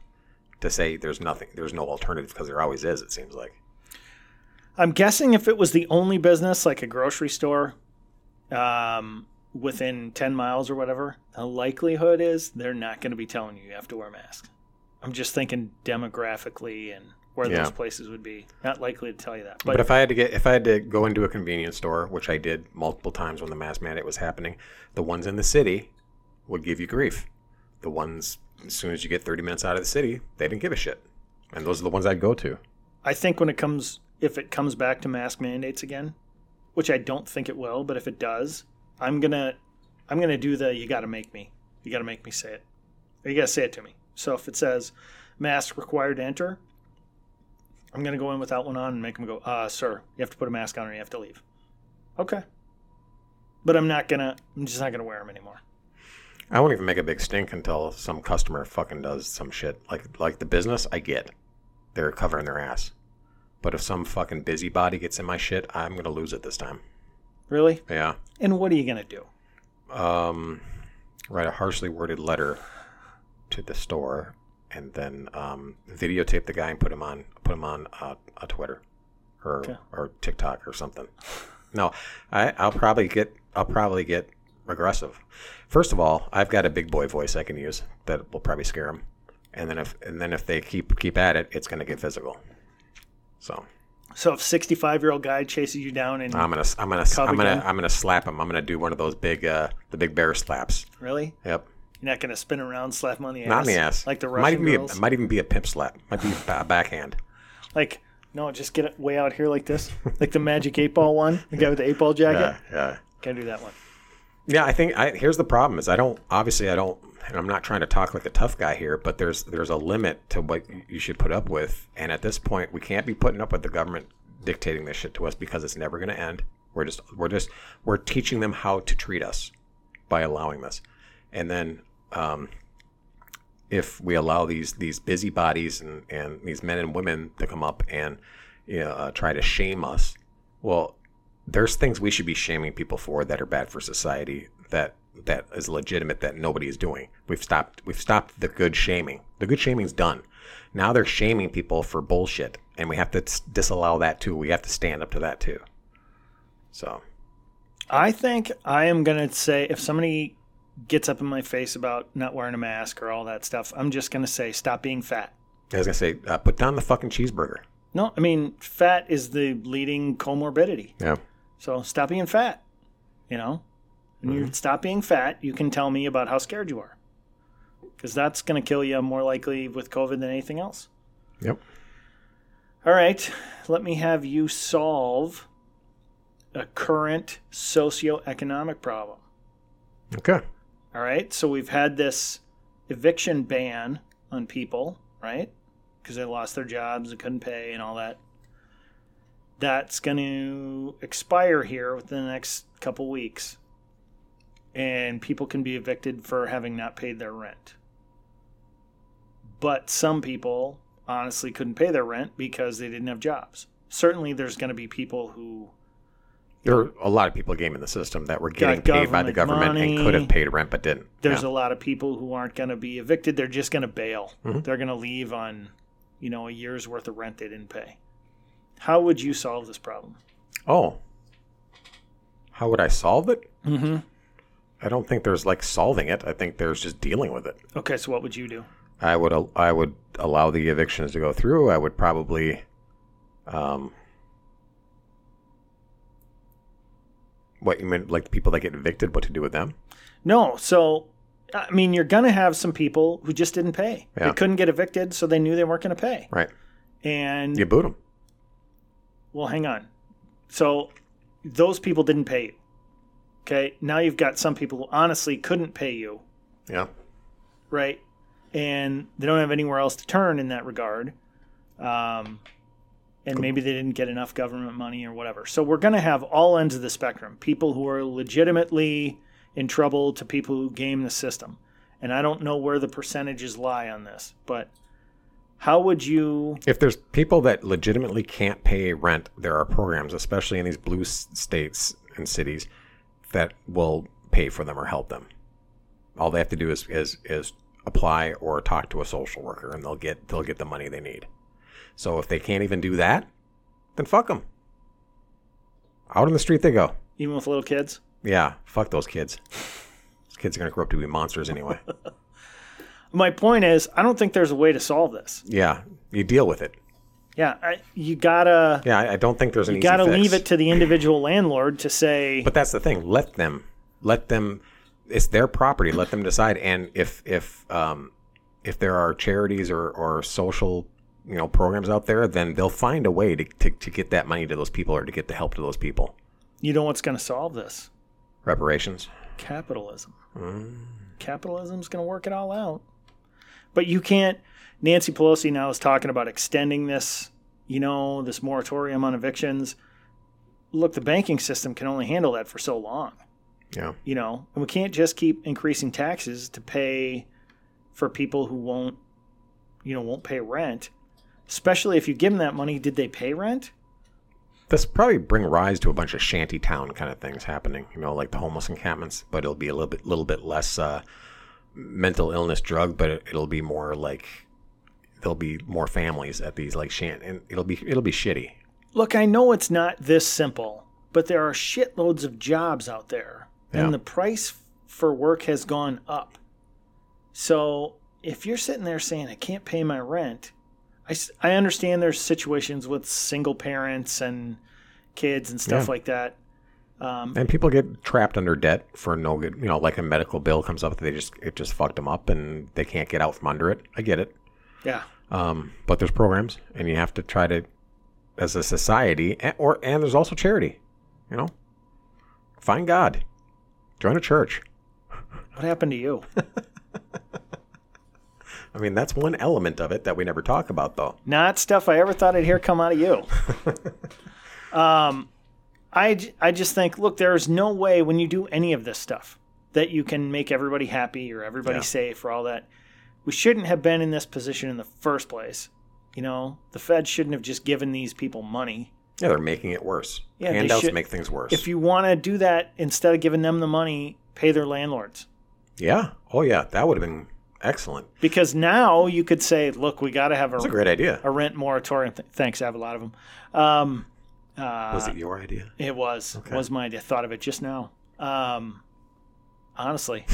to say there's nothing, there's no alternative because there always is, it seems like. I'm guessing if it was the only business, like a grocery store um, within ten miles or whatever, the likelihood is they're not going to be telling you you have to wear masks. I'm just thinking demographically and where yeah. those places would be. Not likely to tell you that. But, but if I had to get, if I had to go into a convenience store, which I did multiple times when the mask mandate was happening, the ones in the city would give you grief. The ones, as soon as you get thirty minutes out of the city, they didn't give a shit. And those are the ones I'd go to. I think when it comes, if it comes back to mask mandates again, which I don't think it will, but if it does, I'm going to, I'm going to do the, you got to make me, you got to make me say it. Or you got to say it to me. So if it says mask required to enter, I'm going to go in without one on and make them go, uh, sir, you have to put a mask on or you have to leave. Okay. But I'm not going to, I'm just not going to wear them anymore. I won't even make a big stink until some customer fucking does some shit. Like like the business, I get. They're covering their ass. But if some fucking busybody gets in my shit, I'm going to lose it this time. Really? Yeah. And what are you going to do? Um, write a harshly worded letter to the store and then um, videotape the guy and put him on put him on uh, a Twitter or okay. or TikTok or something. No, I, I'll probably get I'll probably get aggressive. First of all, I've got a big boy voice I can use that will probably scare him, and then if and then if they keep keep at it, it's going to get physical. So. So if sixty-five-year-old guy chases you down and I'm gonna I'm gonna I'm gonna gun? I'm gonna slap him. I'm gonna do one of those big uh, the big bear slaps. Really? Yep. You're not gonna spin around, slap him on the ass. Not on the ass. Like the Russian might girls. Be a, might even be a pimp slap. Might be a backhand. Like no, just get it way out here like this, like the magic eight ball one, the guy with the eight ball jacket. Yeah, yeah. Can't do that one. Yeah, I think I, here's the problem is I don't obviously I don't. And I'm not trying to talk like a tough guy here, but there's there's a limit to what you should put up with. And at this point, we can't be putting up with the government dictating this shit to us because it's never going to end. We're just we're just we're teaching them how to treat us by allowing this. And then um, if we allow these these busybodies and, and these men and women to come up and you know, uh, try to shame us, well, there's things we should be shaming people for that are bad for society that. That is legitimate that nobody is doing. We've stopped we've stopped the good shaming. The good shaming's done. Now they're shaming people for bullshit, and we have to disallow that too. We have to stand up to that too. So I think I am going to say if somebody gets up in my face about not wearing a mask or all that stuff, I'm just going to say stop being fat. I was going to say uh, put down the fucking cheeseburger. No, I mean fat is the leading comorbidity. Yeah. So stop being fat, you know? When you mm-hmm. stop being fat, you can tell me about how scared you are. Because that's going to kill you more likely with COVID than anything else. Yep. All right. Let me have you solve a current socioeconomic problem. Okay. All right. So we've had this eviction ban on people, right? Because they lost their jobs and couldn't pay and all that. That's going to expire here within the next couple weeks. And people can be evicted for having not paid their rent. But some people honestly couldn't pay their rent because they didn't have jobs. Certainly there's going to be people who... There know, are a lot of people gaming the system that were getting paid by the government money. And could have paid rent but didn't. There's yeah. a lot of people who aren't going to be evicted. They're just going to bail. Mm-hmm. They're going to leave on, you know, a year's worth of rent they didn't pay. How would you solve this problem? Oh. How would I solve it? Mm-hmm. I don't think there's like solving it. I think there's just dealing with it. Okay, so what would you do? I would I would allow the evictions to go through. I would probably, um, what you mean, like people that get evicted, what to do with them? No, so I mean, you're gonna have some people who just didn't pay. Yeah. They couldn't get evicted, so they knew they weren't gonna pay. Right. And you boot them. Well, hang on. So those people didn't pay you. Okay, now you've got some people who honestly couldn't pay you. Yeah. Right? And they don't have anywhere else to turn in that regard. Um, and maybe they didn't get enough government money or whatever. So we're going to have all ends of the spectrum. People who are legitimately in trouble to people who game the system. And I don't know where the percentages lie on this, but how would you... If there's people that legitimately can't pay rent, there are programs, especially in these blue states and cities, that will pay for them or help them. All they have to do is, is is apply or talk to a social worker, and they'll get they'll get the money they need. So if they can't even do that, then fuck them. Out on the street they go. Even with little kids? Yeah, fuck those kids. Those kids are going to grow up to be monsters anyway. My point is, I don't think there's a way to solve this. Yeah, you deal with it. Yeah, I, you gotta. Yeah, I don't think there's an easy fix. You gotta leave it to the individual landlord to say. But that's the thing. Let them, let them. It's their property. Let them decide. And if if um, if there are charities or, or social, you know, programs out there, then they'll find a way to, to to get that money to those people or to get the help to those people. You know what's going to solve this? Reparations. Capitalism. Mm. Capitalism's going to work it all out. But you can't. Nancy Pelosi now is talking about extending this, you know, this moratorium on evictions. Look, the banking system can only handle that for so long. Yeah. You know, and we can't just keep increasing taxes to pay for people who won't, you know, won't pay rent. Especially if you give them that money, did they pay rent? This will probably bring rise to a bunch of shanty town kind of things happening, you know, like the homeless encampments, but it'll be a little bit, little bit less uh, mental illness drug, but it'll be more like there'll be more families at these like shan, and it'll be it'll be shitty. Look, I know it's not this simple, but there are shitloads of jobs out there, yeah. and the price for work has gone up. So if you're sitting there saying I can't pay my rent, I, I understand there's situations with single parents and kids and stuff yeah. like that. Um, and people get trapped under debt for no good, you know, like a medical bill comes up, they just, it just fucked them up and they can't get out from under it. I get it. Yeah. Um, but there's programs and you have to try to, as a society, and, or, and there's also charity, you know, find God, join a church. What happened to you? I mean, that's one element of it that we never talk about though. Not stuff I ever thought I'd hear come out of you. um, I, I just think, look, there is no way when you do any of this stuff that you can make everybody happy or everybody yeah. safe or all that. We shouldn't have been in this position in the first place. You know, the Fed shouldn't have just given these people money. Yeah, they're making it worse. Yeah, handouts make things worse. If you want to do that, instead of giving them the money, pay their landlords. Yeah. Oh, yeah. That would have been excellent. Because now you could say, look, we got to have a, That's a great idea. A rent moratorium. Th- thanks. I have a lot of them. Um Uh, was it your idea? It was. Okay. It was my idea. I thought of it just now. Um, honestly.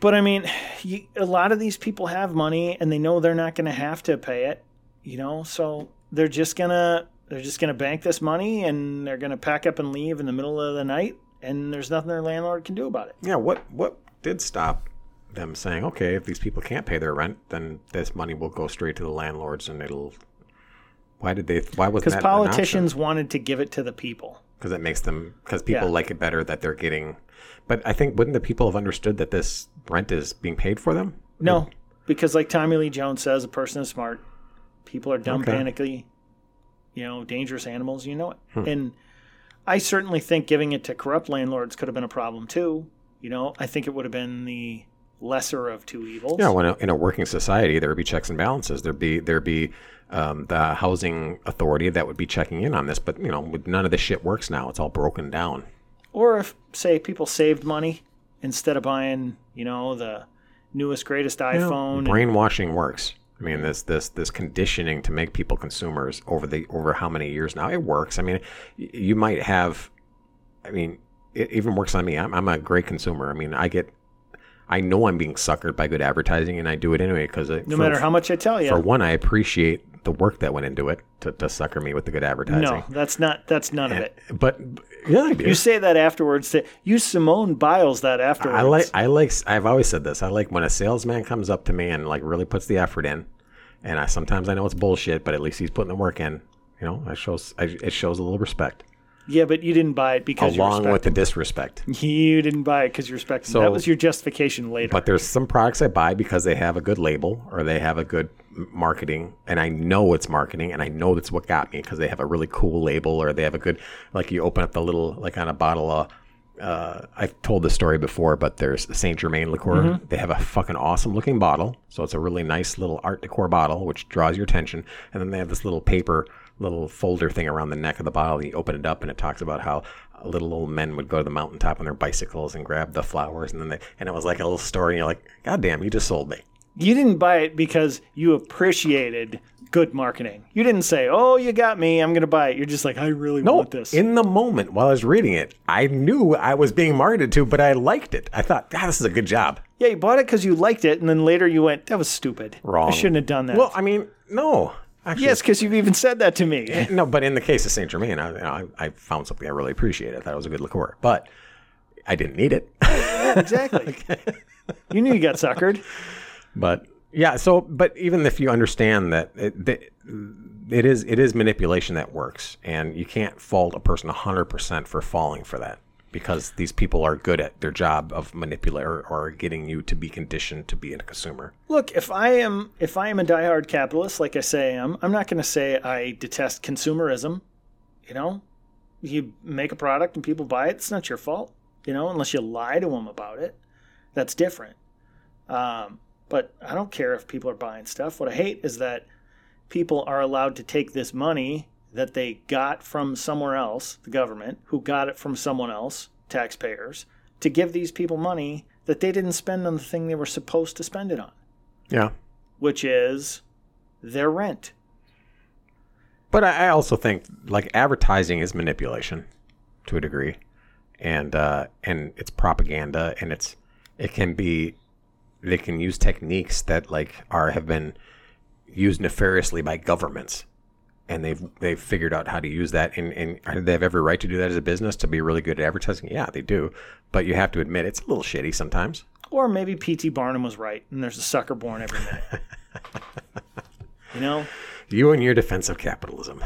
But, I mean, you, a lot of these people have money, and they know they're not going to have to pay it, you know? So they're just going to they're just gonna bank this money, and they're going to pack up and leave in the middle of the night, and there's nothing their landlord can do about it. Yeah, what, what did stop them saying, okay, if these people can't pay their rent, then this money will go straight to the landlords, and it'll... Why did they? Why was that? Because politicians wanted to give it to the people. Because it makes them. Because people yeah. like it better that they're getting. But I think wouldn't the people have understood that this rent is being paid for them? No, yeah. because like Tommy Lee Jones says, a person is smart. People are dumb, okay. panicky, you know, dangerous animals. You know it. Hmm. And I certainly think giving it to corrupt landlords could have been a problem too. You know, I think it would have been the lesser of two evils. Yeah, when a, in a working society, there would be checks and balances. There'd be there'd be. Um, the housing authority that would be checking in on this, but you know, none of this shit works now. It's all broken down. Or if, say, people saved money instead of buying, you know, the newest, greatest iPhone. You know, brainwashing and, works. I mean, this this this conditioning to make people consumers over the over how many years now it works. I mean, you might have. I mean, it even works on me. I'm I'm a great consumer. I mean, I get. I know I'm being suckered by good advertising, and I do it anyway because no for, matter how much I tell you. For one, I appreciate the work that went into it to, to sucker me with the good advertising. No, that's not, that's none and, of it. But yeah, I do. You say that afterwards. To, you Simone Biles that afterwards. I like, I like, I've always said this. I like when a salesman comes up to me and like really puts the effort in. And I, sometimes I know it's bullshit, but at least he's putting the work in, you know, it shows, I, it shows a little respect. Yeah, but you didn't buy it because you respect. Along with the disrespect. You didn't buy it because you respect. So, that was your justification later. But there's some products I buy because they have a good label or they have a good marketing. And I know it's marketing and I know that's what got me because they have a really cool label or they have a good, like you open up the little, like on a bottle of, uh, I've told this story before, but there's Saint Germain liqueur. Mm-hmm. They have a fucking awesome looking bottle. So it's a really nice little art decor bottle, which draws your attention. And then they have this little paper little folder thing around the neck of the bottle. You open it up and it talks about how little old men would go to the mountaintop on their bicycles and grab the flowers. And then they, and it was like a little story. And you're like, God damn, you just sold me. You didn't buy it because you appreciated good marketing. You didn't say, oh, you got me. I'm going to buy it. You're just like, I really no, want this. In the moment while I was reading it, I knew I was being marketed to, but I liked it. I thought, God, this is a good job. Yeah, you bought it because you liked it. And then later you went, that was stupid. Wrong. I shouldn't have done that. Well, I mean, no. Actually, yes, because you've even said that to me. No, but in the case of Saint Germain, I, you know, I, I found something I really appreciated. I thought it was a good liqueur, but I didn't need it. Yeah, exactly. Okay. You knew you got suckered. But yeah, so but even if you understand that it, that it is it is manipulation that works, and you can't fault a person one hundred percent for falling for that because these people are good at their job of manipulating or, or getting you to be conditioned to be a consumer. Look, if I am if I am a diehard capitalist, like I say I am, I'm not going to say I detest consumerism. You know, you make a product and people buy it. It's not your fault, you know, unless you lie to them about it. That's different. Um, but I don't care if people are buying stuff. What I hate is that people are allowed to take this money that they got from somewhere else, the government, who got it from someone else, taxpayers, to give these people money that they didn't spend on the thing they were supposed to spend it on. Yeah. which is their rent. But I also think, like, advertising is manipulation to a degree, and uh, and it's propaganda, and it's it can be they can use techniques that like are have been used nefariously by governments, and they've they've figured out how to use that, and and they have every right to do that as a business, to be really good at advertising. Yeah, they do, but you have to admit it's a little shitty sometimes. Or maybe P T Barnum was right, and there's a sucker born every minute. You know. You and your defense of capitalism.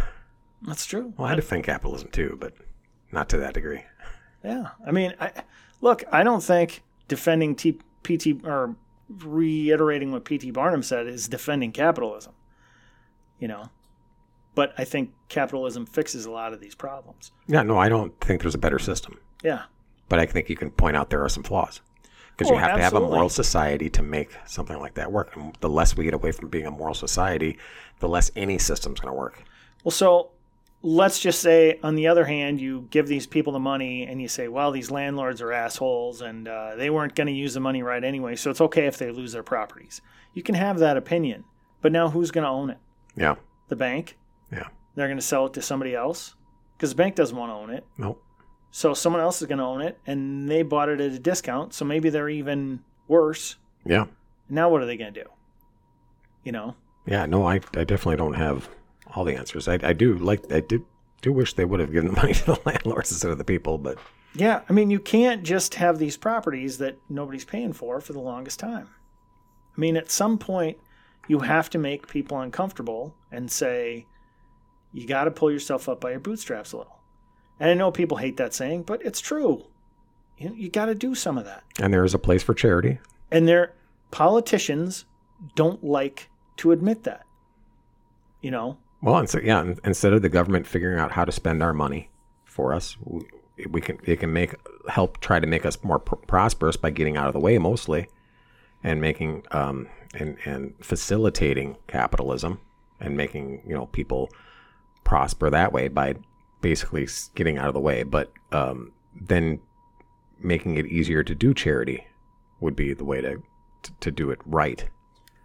That's true. Well, I defend capitalism too, but not to that degree. Yeah. I mean, I, look, I don't think defending P T or reiterating what P T Barnum said is defending capitalism, you know, but I think capitalism fixes a lot of these problems. Yeah. No, I don't think there's a better system. Yeah. But I think you can point out there are some flaws. Because oh, you have absolutely. to have a moral society to make something like that work. And the less we get away from being a moral society, the less any system's going to work. Well, so let's just say, on the other hand, you give these people the money and you say, well, these landlords are assholes and uh, they weren't going to use the money right anyway, so it's okay if they lose their properties. You can have that opinion. But now who's going to own it? Yeah. The bank? Yeah. They're going to sell it to somebody else? Because the bank doesn't want to own it. Nope. So someone else is going to own it, and they bought it at a discount, so maybe they're even worse. Yeah. Now what are they going to do? You know? Yeah, no, I, I definitely don't have all the answers. I, I do like I do, do wish they would have given the money to the landlords instead of the people, but... Yeah, I mean, you can't just have these properties that nobody's paying for for the longest time. I mean, at some point, you have to make people uncomfortable and say, you got to pull yourself up by your bootstraps a little. And I know people hate that saying, but it's true. You, you got to do some of that. And there is a place for charity. And their politicians don't like to admit that, you know? Well, and so, yeah, instead of the government figuring out how to spend our money for us, we, we can it can make help try to make us more pr- prosperous by getting out of the way mostly and making um and, and facilitating capitalism and making, you know, people prosper that way by basically getting out of the way, but um, then making it easier to do charity would be the way to to, to do it right,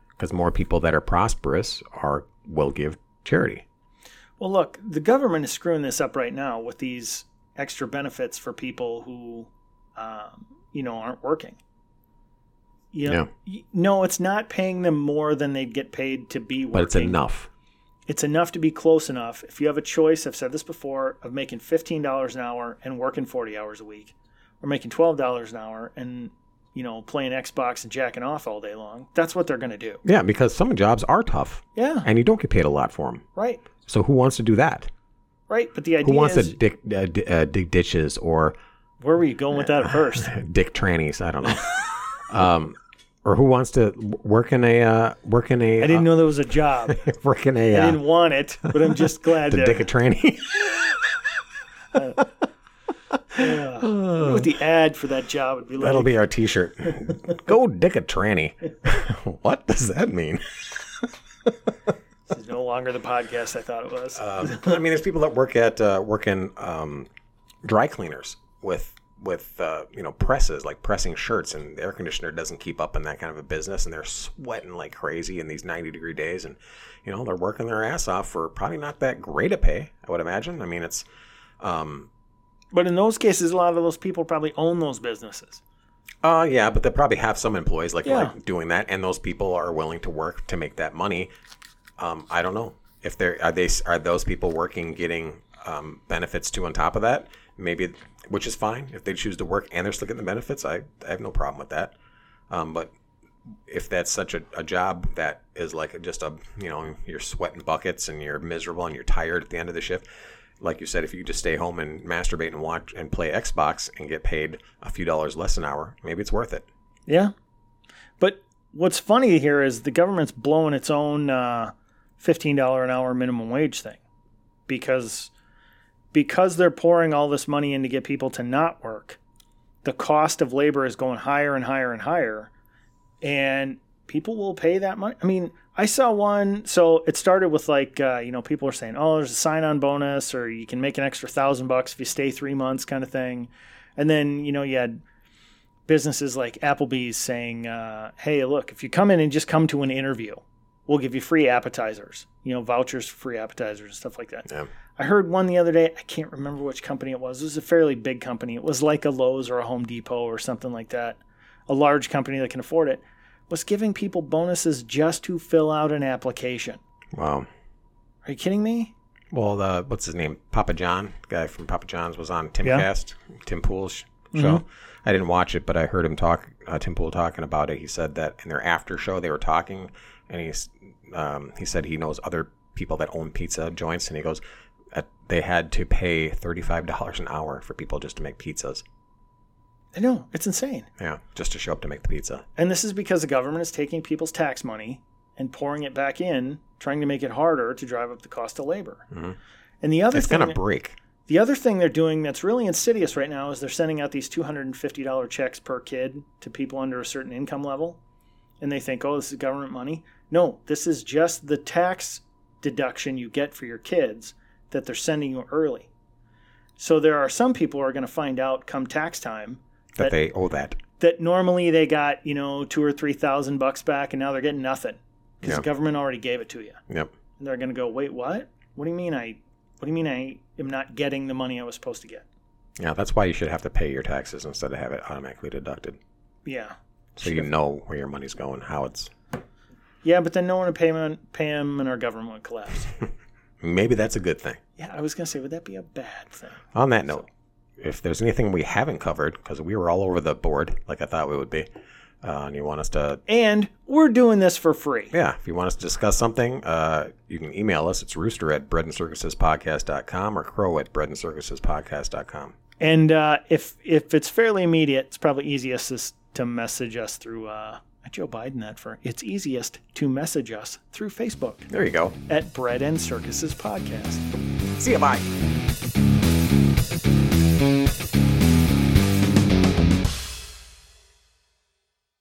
because more people that are prosperous are will give charity. Well, look, the government is screwing this up right now with these extra benefits for people who, um, you know, aren't working. You know, yeah. No, it's not paying them more than they'd get paid to be working. But it's enough. It's enough to be close enough. If you have a choice, I've said this before, of making fifteen dollars an hour and working forty hours a week, or making twelve dollars an hour and, you know, playing Xbox and jacking off all day long, that's what they're going to do. Yeah, because some jobs are tough. Yeah. And you don't get paid a lot for them. Right. So who wants to do that? Right, but the idea is... Who wants is, to dig, uh, d- uh, dig ditches or... Where were you going with that first? Dick trannies, I don't know. um Or who wants to work in a uh, work in a? I didn't uh, know there was a job. work in a. I uh, didn't want it, but I'm just glad to dick a tranny. uh, uh, what the ad for that job would be like? That'll be our T-shirt. Go dick a tranny. What does that mean? This is no longer the podcast I thought it was. uh, I mean, there's people that work at uh, work in um, dry cleaners with. with, uh, you know, presses, like pressing shirts, and the air conditioner doesn't keep up in that kind of a business, and they're sweating like crazy in these ninety degree days, and, you know, they're working their ass off for probably not that great a pay, I would imagine. I mean, it's... Um, but in those cases, a lot of those people probably own those businesses. Uh, yeah, but they probably have some employees like, yeah. like doing that, and those people are willing to work to make that money. Um, I don't know. If they're, are they, are those people working, getting um, benefits too on top of that? Maybe... Which is fine if they choose to work and they're still getting the benefits. I, I have no problem with that. Um, but if that's such a, a job that is like just a, you know, you're sweating buckets and you're miserable and you're tired at the end of the shift, like you said, if you just stay home and masturbate and watch and play Xbox and get paid a few dollars less an hour, maybe it's worth it. Yeah. But what's funny here is the government's blowing its own uh, fifteen dollars an hour minimum wage thing because... Because they're pouring all this money in to get people to not work, the cost of labor is going higher and higher and higher, and people will pay that money. I mean, I saw one. So it started with like, uh, you know, people are saying, oh, there's a sign-on bonus, or you can make an extra thousand bucks if you stay three months kind of thing. And then, you know, you had businesses like Applebee's saying, uh, hey, look, if you come in and just come to an interview, we'll give you free appetizers, you know, vouchers for free appetizers and stuff like that. Yeah. I heard one the other day. I can't remember which company it was. It was a fairly big company. It was like a Lowe's or a Home Depot or something like that, a large company that can afford it, was giving people bonuses just to fill out an application. Wow. Are you kidding me? Well, uh, what's his name? Papa John, the guy from Papa John's was on Timcast, yeah. Tim Pool's show. Mm-hmm. I didn't watch it, but I heard him talk, uh, Tim Pool talking about it. He said that in their after show, they were talking, and he's, um, he said he knows other people that own pizza joints, and he goes, uh, they had to pay thirty-five dollars an hour for people just to make pizzas. I know. It's insane. Yeah, just to show up to make the pizza. And this is because the government is taking people's tax money and pouring it back in, trying to make it harder to drive up the cost of labor. Mm-hmm. And the other it's thing, it's going to break. The other thing they're doing that's really insidious right now is they're sending out these two hundred fifty dollars checks per kid to people under a certain income level. And they think, oh, this is government money. No, this is just the tax deduction you get for your kids that they're sending you early. So there are some people who are going to find out come tax time that, that they owe that. That normally they got, you know, two or three thousand bucks back, and now they're getting nothing because yep. the government already gave it to you. Yep. And they're going to go, wait, what? What do you mean I? What do you mean I am not getting the money I was supposed to get? Yeah, that's why you should have to pay your taxes instead of have it automatically deducted. Yeah. So you have. know where your money's going, how it's. Yeah, but then no one would pay them, pay them, and our government would collapse. Maybe that's a good thing. Yeah, I was going to say, would that be a bad thing? On that note. So, if there's anything we haven't covered, because we were all over the board like I thought we would be, uh, and you want us to... And we're doing this for free. Yeah. If you want us to discuss something, uh, you can email us. It's rooster at bread and circuses podcast dot com or crow at bread and circuses podcast dot com. And uh, if if it's fairly immediate, it's probably easiest is to message us through... Uh, I Joe Biden that for... It's easiest to message us through Facebook. There you go. At Bread and Circuses Podcast. See you, bye.